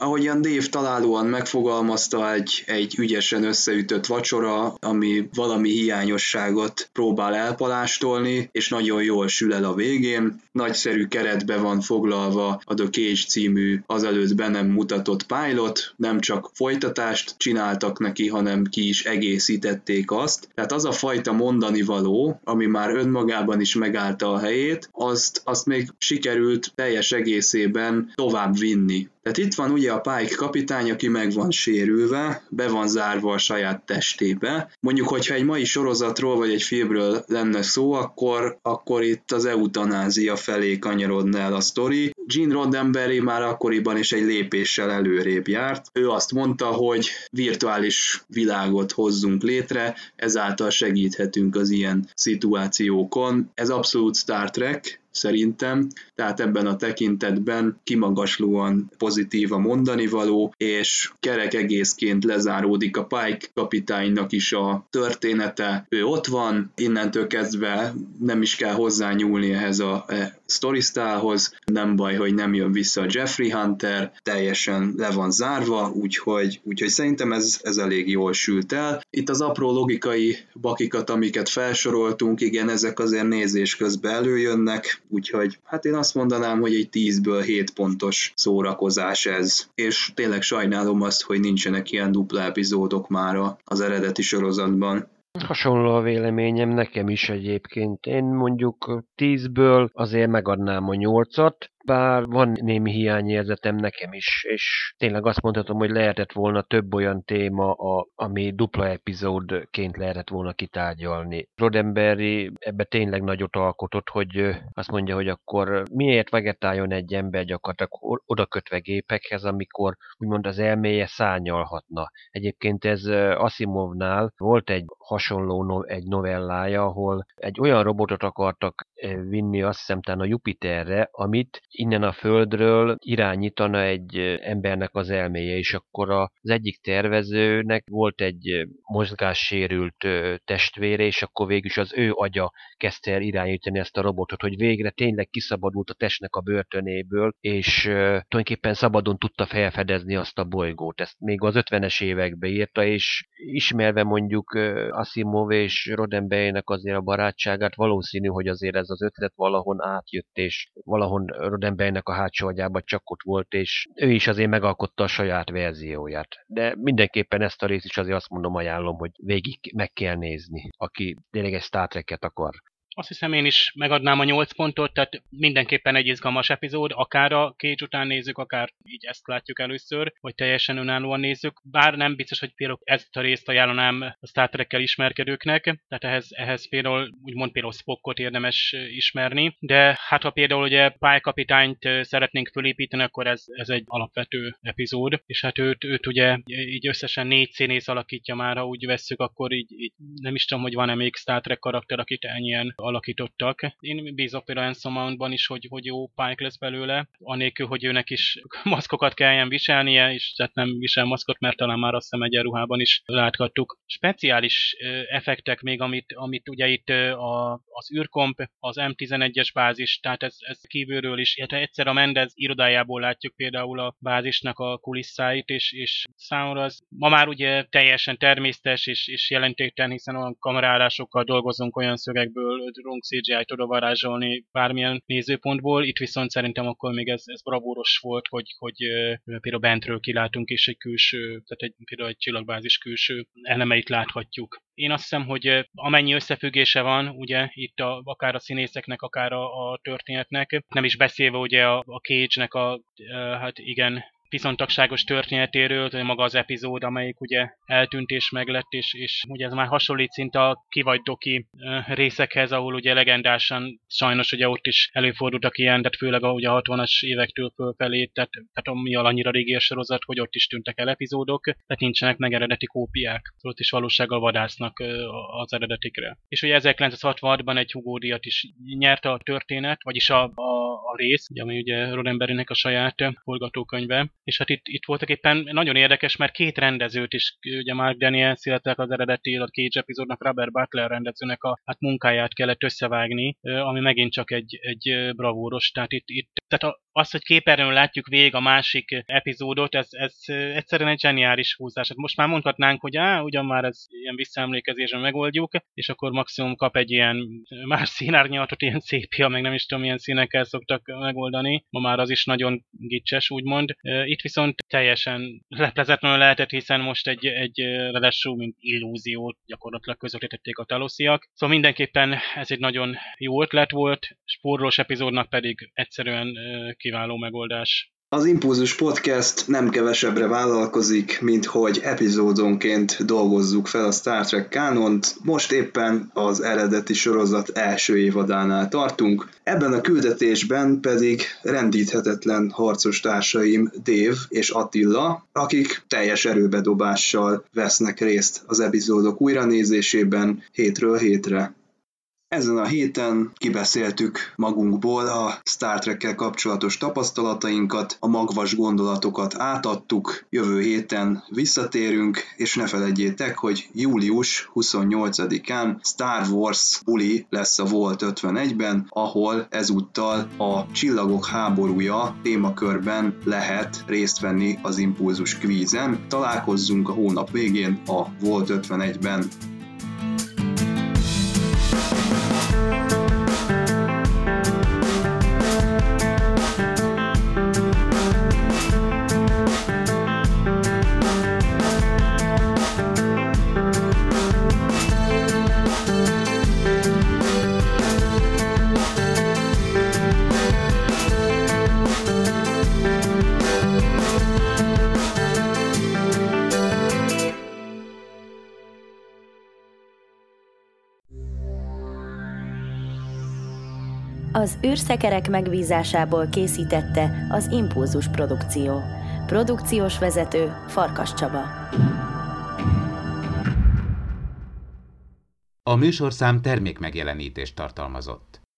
Ahogyan Dave találóan megfogalmazta, egy, egy ügyesen összeütött vacsora, ami valami hiányosságot próbál elpalástolni, és nagyon jól sül el a végén. Nagyszerű keretbe van foglalva a The Cage című azelőtt be nem mutatott pilot, nem csak folytatást csináltak neki, hanem ki is egészítették azt. Tehát az a fajta mondani való, ami már önmagában is megállta a helyét, azt, azt még sikerült teljes egészében tovább vinni. Tehát itt van ugye a Pike kapitány, aki meg van sérülve, be van zárva a saját testébe. Mondjuk, hogyha egy mai sorozatról vagy egy filmről lenne szó, akkor, akkor itt az eutanázia felé kanyarodna el a sztori. Gene Roddenberry már akkoriban is egy lépéssel előrébb járt. Ő azt mondta, hogy virtuális világot hozzunk létre, ezáltal segíthetünk az ilyen szituációkon. Ez abszolút Star Trek, szerintem, tehát ebben a tekintetben kimagaslóan pozitív a mondanivaló, és kerek egészként lezáródik a Pike kapitánynak is a története. Ő ott van, innentől kezdve nem is kell hozzányúlni ehhez a e, sztorisztálhoz, nem baj, hogy nem jön vissza a Jeffrey Hunter, teljesen le van zárva, úgyhogy, úgyhogy szerintem ez, ez elég jól sült el. Itt az apró logikai bakikat, amiket felsoroltunk, igen, ezek azért nézés közben előjönnek, úgyhogy hát én azt mondanám, hogy egy tízből hét pontos szórakozás ez. És tényleg sajnálom azt, hogy nincsenek ilyen dupla epizódok már az eredeti sorozatban. Hasonló a véleményem nekem is egyébként. Én mondjuk tízből azért megadnám a nyolcat, bár van némi hiányérzetem nekem is, és tényleg azt mondhatom, hogy lehetett volna több olyan téma, a, ami dupla epizódként lehetett volna kitárgyalni. Roddenberry ebbe tényleg nagyot alkotott, hogy azt mondja, hogy akkor miért vegetáljon egy ember gyakorlatilag odakötve gépekhez, amikor úgymond az elméje szárnyalhatna. Egyébként ez Asimovnál volt egy hasonló egy novellája, ahol egy olyan robotot akartak vinni, azt hiszem, a Jupiterre, amit innen a Földről irányítana egy embernek az elméje, és akkor az egyik tervezőnek volt egy mozgássérült testvére, és akkor végülis az ő agya kezdte el irányítani ezt a robotot, hogy végre tényleg kiszabadult a testnek a börtönéből, és tulajdonképpen szabadon tudta felfedezni azt a bolygót. Ezt még az ötvenes években írta, és ismerve mondjuk Asimov és Roddenberrynek azért a barátságát, valószínű, hogy azért ez az ötlet valahon átjött, és valahon Roddenberrynek a hátsó agyába csak ott volt, és ő is azért megalkotta a saját verzióját. De mindenképpen ezt a részt is azért azt mondom, ajánlom, hogy végig meg kell nézni, aki tényleg egy Star Trek-et akar. Azt hiszem, én is megadnám a nyolc pontot, tehát mindenképpen egy izgalmas epizód, akár a Cage után nézzük, akár így ezt látjuk először, hogy teljesen önállóan nézzük, bár nem biztos, hogy például ezt a részt ajánlanám a Star Trekkel ismerkedőknek, tehát ehhez, ehhez például, úgymond például Spockot érdemes ismerni, de hát ha például ugye Pike kapitányt szeretnénk fölépíteni, akkor ez, ez egy alapvető epizód, és hát őt, őt ugye így összesen négy színész alakítja már, ha úgy vesszük, akkor így, így nem is tudom, hogy van-e még Star Trek karakter, akit ennyien alakítottak. Én bízok például Anson Mountban is, hogy, hogy jó Pike lesz belőle, anélkül, hogy őnek is maszkokat kelljen viselnie, és tehát nem visel maszkot, mert talán már azt hiszem egyenruhában is láthattuk. Speciális ö, effektek még, amit, amit ugye itt ö, a, az űrkomp, az em tizenegyes bázis, tehát ez, ez kívülről is, hát egyszer a Mendez irodájából látjuk például a bázisnak a kulisszáit, és, és számomra az ma már ugye teljesen természetes és, és jelentéktelen, hiszen olyan kamerálásokkal dolgozunk, olyan szögekből tudunk cé gé í-t odavarázsolni bármilyen nézőpontból, itt viszont szerintem akkor még ez, ez bravúros volt, hogy, hogy például bentről kilátunk, és egy külső, tehát egy, például egy csillagbázis külső elemeit láthatjuk. Én azt hiszem, hogy amennyi összefüggése van, ugye itt a, akár a színészeknek, akár a, a történetnek, nem is beszélve ugye a, a Cage-nek a, hát igen, viszontagságos történetéről, maga az epizód, amelyik ugye eltűnt és meglett, és, és ugye ez már hasonlít szinte a Ki vagy Doki részekhez, ahol ugye legendásan sajnos ugye ott is előfordultak ilyen, tehát főleg a, ugye a hatvanas évektől fölfelé, tehát, tehát ami annyira régi a sorozat, hogy ott is tűntek el epizódok, tehát nincsenek meg eredeti kópiák, ott is valósággal vadásznak az eredetikre. És ugye ezerkilencszázhatvanhatban egy Hugo díjat is nyert a történet, vagyis a, a a rész, ami ugye Roddenberrynek a saját forgatókönyve. És hát itt, itt voltak éppen nagyon érdekes, mert két rendezőt is, ugye Mark Daniels, illetve az eredeti a Cage epizódnak Robert Butler rendezőnek a hát munkáját kellett összevágni, ami megint csak egy, egy bravúros. Tehát itt, itt tehát a, az, hogy képernyőn látjuk végig a másik epizódot, ez, ez egyszerűen egy zseniális húzás. Hát most már mondhatnánk, hogy á, ugyan már ez ilyen visszaemlékezésben megoldjuk, és akkor maximum kap egy ilyen más színárnyalatot, ilyen szépia, meg nem is tudom, milyen színekkel szoktak megoldani. Ma már az is nagyon gicses, úgymond. Itt viszont teljesen leplezetlenül lehetett, hiszen most egy, egy ráadásul, mint illúziót gyakorlatilag közvetítették a talosiak. Szóval mindenképpen ez egy nagyon jó ötlet volt, spórolós epizódnak pedig egyszerűen kiváló megoldás. Az Impulzus Podcast nem kevesebbre vállalkozik, mint hogy epizódonként dolgozzuk fel a Star Trek kánont. Most éppen az eredeti sorozat első évadánál tartunk. Ebben a küldetésben pedig rendíthetetlen harcos társaim Dave és Attila, akik teljes erőbedobással vesznek részt az epizódok újranézésében hétről hétre. Ezen a héten kibeszéltük magunkból a Star Trekkel kapcsolatos tapasztalatainkat, a magvas gondolatokat átadtuk, jövő héten visszatérünk, és ne feledjétek, hogy július huszonnyolcadikán Star Wars buli lesz a Volt ötvenegyben, ahol ezúttal a Csillagok háborúja témakörben lehet részt venni az Impulzus kvízen. Találkozzunk a hónap végén a Volt ötvenegyben. Az űrszekerek megbízásából készítette az Impulzus produkció. Produkciós vezető Farkas Csaba. A műsorszám termékmegjelenítést tartalmazott.